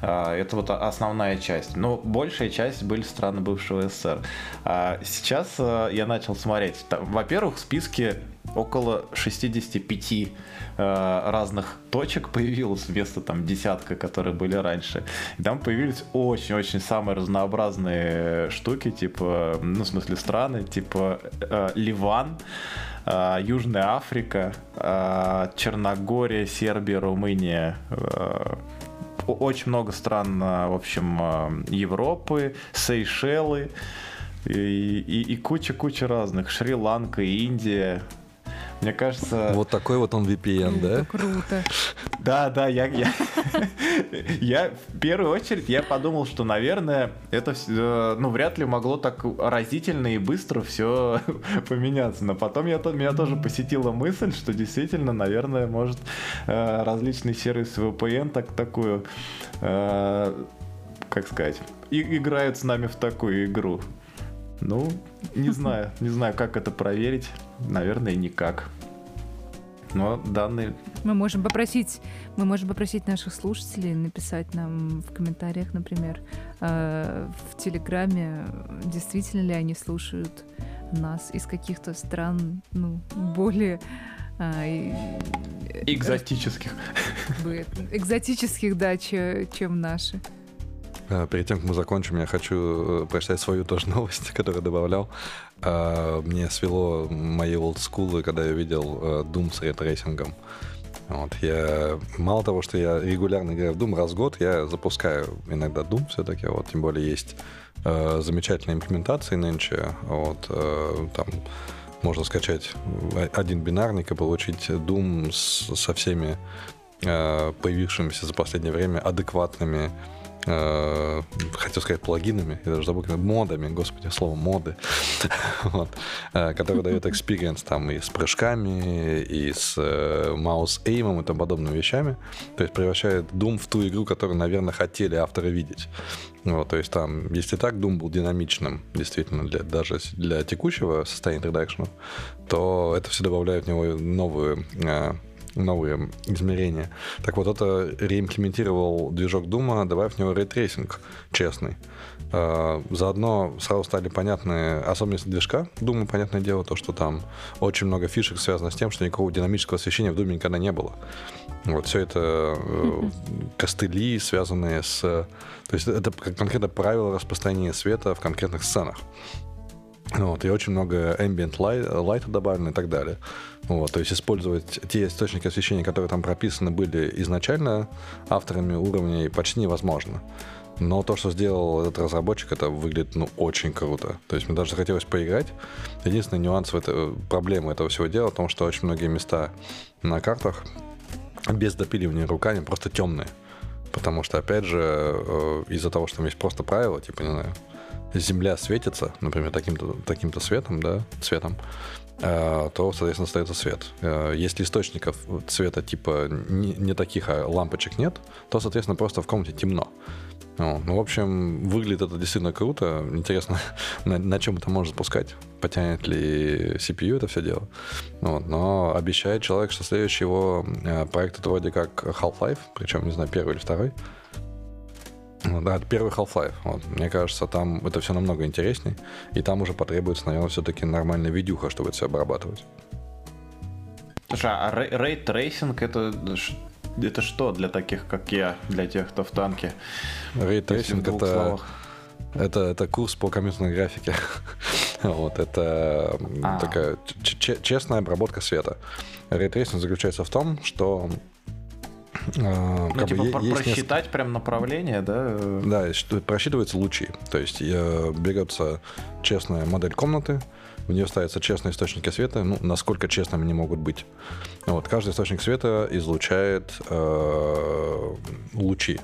Это вот основная часть. Но большая часть были страны бывшего СССР. Сейчас я начал смотреть. Там, во-первых, в списке около 65 разных точек появилось вместо там десятка, которые были раньше. И там появились очень-очень самые разнообразные штуки, типа, ну, в смысле, страны, типа Ливан, Южная Африка, Черногория, Сербия, Румыния. Очень много стран, в общем, Европы, Сейшелы и куча-куча разных. Шри-Ланка, Индия. Мне кажется... Вот такой вот он VPN, да? Круто. Да, я в первую очередь я подумал, что, наверное, это ну, вряд ли могло так разительно и быстро все поменяться. Но потом меня тоже посетила мысль, что действительно, наверное, может различные сервисы VPN такую, как сказать, играют с нами в такую игру. Ну, не знаю, как это проверить. Наверное, никак. Но данные... Мы можем попросить наших слушателей написать нам в комментариях, например, в Телеграме, действительно ли они слушают нас из каких-то стран, ну, более... экзотических. Экзотических, да, чем наши. Перед тем, как мы закончим, я хочу прочитать свою тоже новость, которую добавлял. Мне свело мои олдскулы, когда я видел Doom с рейтрейсингом. Вот, мало того, что я регулярно играю в Doom, раз в год я запускаю иногда Doom все-таки, вот, тем более есть замечательные имплементации нынче, вот, там можно скачать один бинарник и получить Doom со всеми появившимися за последнее время адекватными, хотел сказать плагинами, я даже забыл, модами, господи, слово моды, вот, который дает experience там и с прыжками, и с маус-эймом и тому подобными вещами, то есть превращает Doom в ту игру, которую, наверное, хотели авторы видеть. Вот, то есть там, если так Doom был динамичным, действительно, даже для текущего состояния редакшена, то это все добавляет в него новые измерения. Так вот, это реимплементировал движок Дума, добавив в него рейтрейсинг честный. Заодно сразу стали понятны особенности движка Дума, понятное дело, то, что там очень много фишек связано с тем, что никакого динамического освещения в Думе никогда не было. Вот все это костыли, связанные с... То есть это конкретно правило распространения света в конкретных сценах. Вот, и очень много ambient light добавлено и так далее. Вот, то есть использовать те источники освещения, которые там прописаны были изначально авторами уровней, почти невозможно. Но то, что сделал этот разработчик, это выглядит, ну, очень круто. То есть мне даже захотелось поиграть. Единственный нюанс проблемы этого всего дела в том, что очень многие места на картах без допиливания руками просто темные. Потому что, опять же, из-за того, что там есть просто правила, типа, не знаю, земля светится, например, таким-то светом, да, цветом, то, соответственно, остается свет. Если источников цвета типа не таких, а лампочек нет, то, соответственно, просто в комнате темно. Ну, в общем, выглядит это действительно круто. Интересно, на чем это можно запускать, потянет ли CPU это все дело. Вот, но обещает человек, что следующий его проект это вроде как Half-Life, причем, не знаю, первый или второй. Да, первый Half-Life. Вот. Мне кажется, там это все намного интересней. И там уже потребуется, наверное, все-таки нормальная видюха, чтобы это все обрабатывать. Слушай, а рейтрейсинг это что для таких, как я, для тех, кто в танке? Рейтрейсинг это курс по компьютерной графике. Вот, это такая честная обработка света. Рейтрейсинг заключается в том, что Ну, типа просчитать прям направление, да? Да, просчитываются лучи. То есть берется честная модель комнаты, в нее ставятся честные источники света, ну, насколько честными они могут быть. Вот, каждый источник света излучает лучи.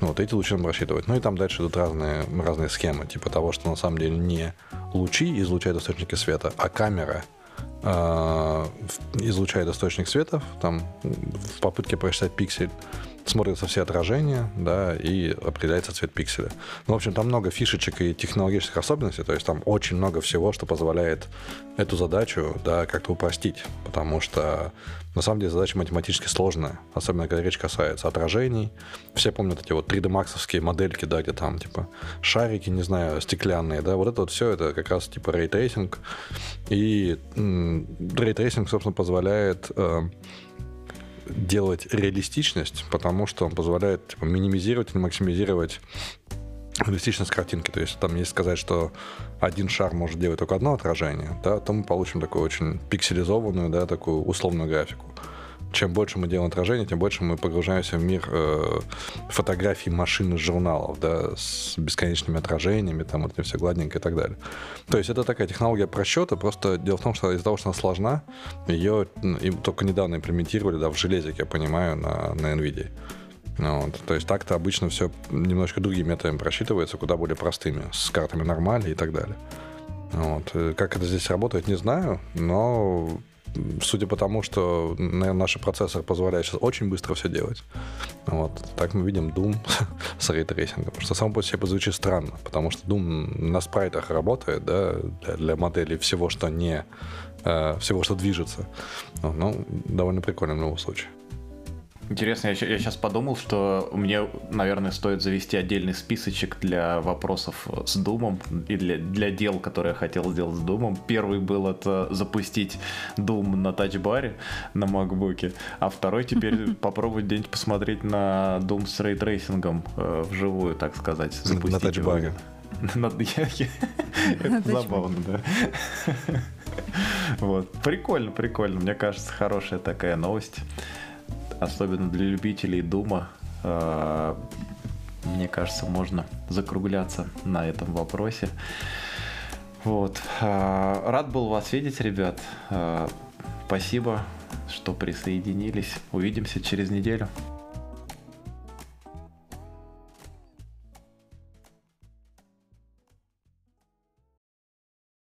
Вот эти лучи надо рассчитывать. Ну и там дальше идут разные схемы, типа того, что на самом деле не лучи излучают источники света, а камера излучает источник света, там в попытке прочитать пиксель смотрятся все отражения, да, и определяется цвет пикселя. Ну, в общем, там много фишечек и технологических особенностей, то есть там очень много всего, что позволяет эту задачу, да, как-то упростить, потому что на самом деле задача математически сложная, особенно когда речь касается отражений. Все помнят эти вот 3D-максовские модельки, да, где там типа шарики, не знаю, стеклянные, да, вот это вот все, это как раз типа рейтрейсинг, и рейтрейсинг, собственно, позволяет делать реалистичность, потому что он позволяет типа минимизировать или максимизировать реалистичность картинки. То есть там, если сказать, что один шар может делать только одно отражение, да, то мы получим такую очень пикселизованную, да, такую условную графику. Чем больше мы делаем отражение, тем больше мы погружаемся в мир фотографий машин из журналов, да, с бесконечными отражениями, там вот это все гладненько и так далее. То есть это такая технология просчета, просто дело в том, что из-за того, что она сложна, ее только недавно имплементировали, да, в железе, я понимаю, на Nvidia. Вот. То есть так-то обычно все немножко другими методами просчитывается, куда более простыми, с картами нормали и так далее. Вот. Как это здесь работает, не знаю, но... Судя по тому, что, наверное, наши процессоры позволяют сейчас очень быстро все делать. Вот. Так мы видим Doom с рейтрейсингом. Что само по себе звучит странно, потому что Doom на спрайтах работает, да, для моделей всего, что не всего, что движется. Ну, довольно прикольно в любом случае. Интересно, я сейчас подумал, что мне, наверное, стоит завести отдельный списочек для вопросов с Думом и для дел, которые я хотел сделать с Думом. Первый был это запустить Дум на тачбаре на MacBook'е, а второй теперь попробовать где-нибудь посмотреть на Дум с рейтрейсингом вживую, так сказать. Запустить на тачбаре. Это забавно, да. Вот. Прикольно, прикольно. Мне кажется, хорошая такая новость. Особенно для любителей Дума, мне кажется, можно закругляться на этом вопросе. Вот. Рад был вас видеть, ребят. Спасибо, что присоединились. Увидимся через неделю.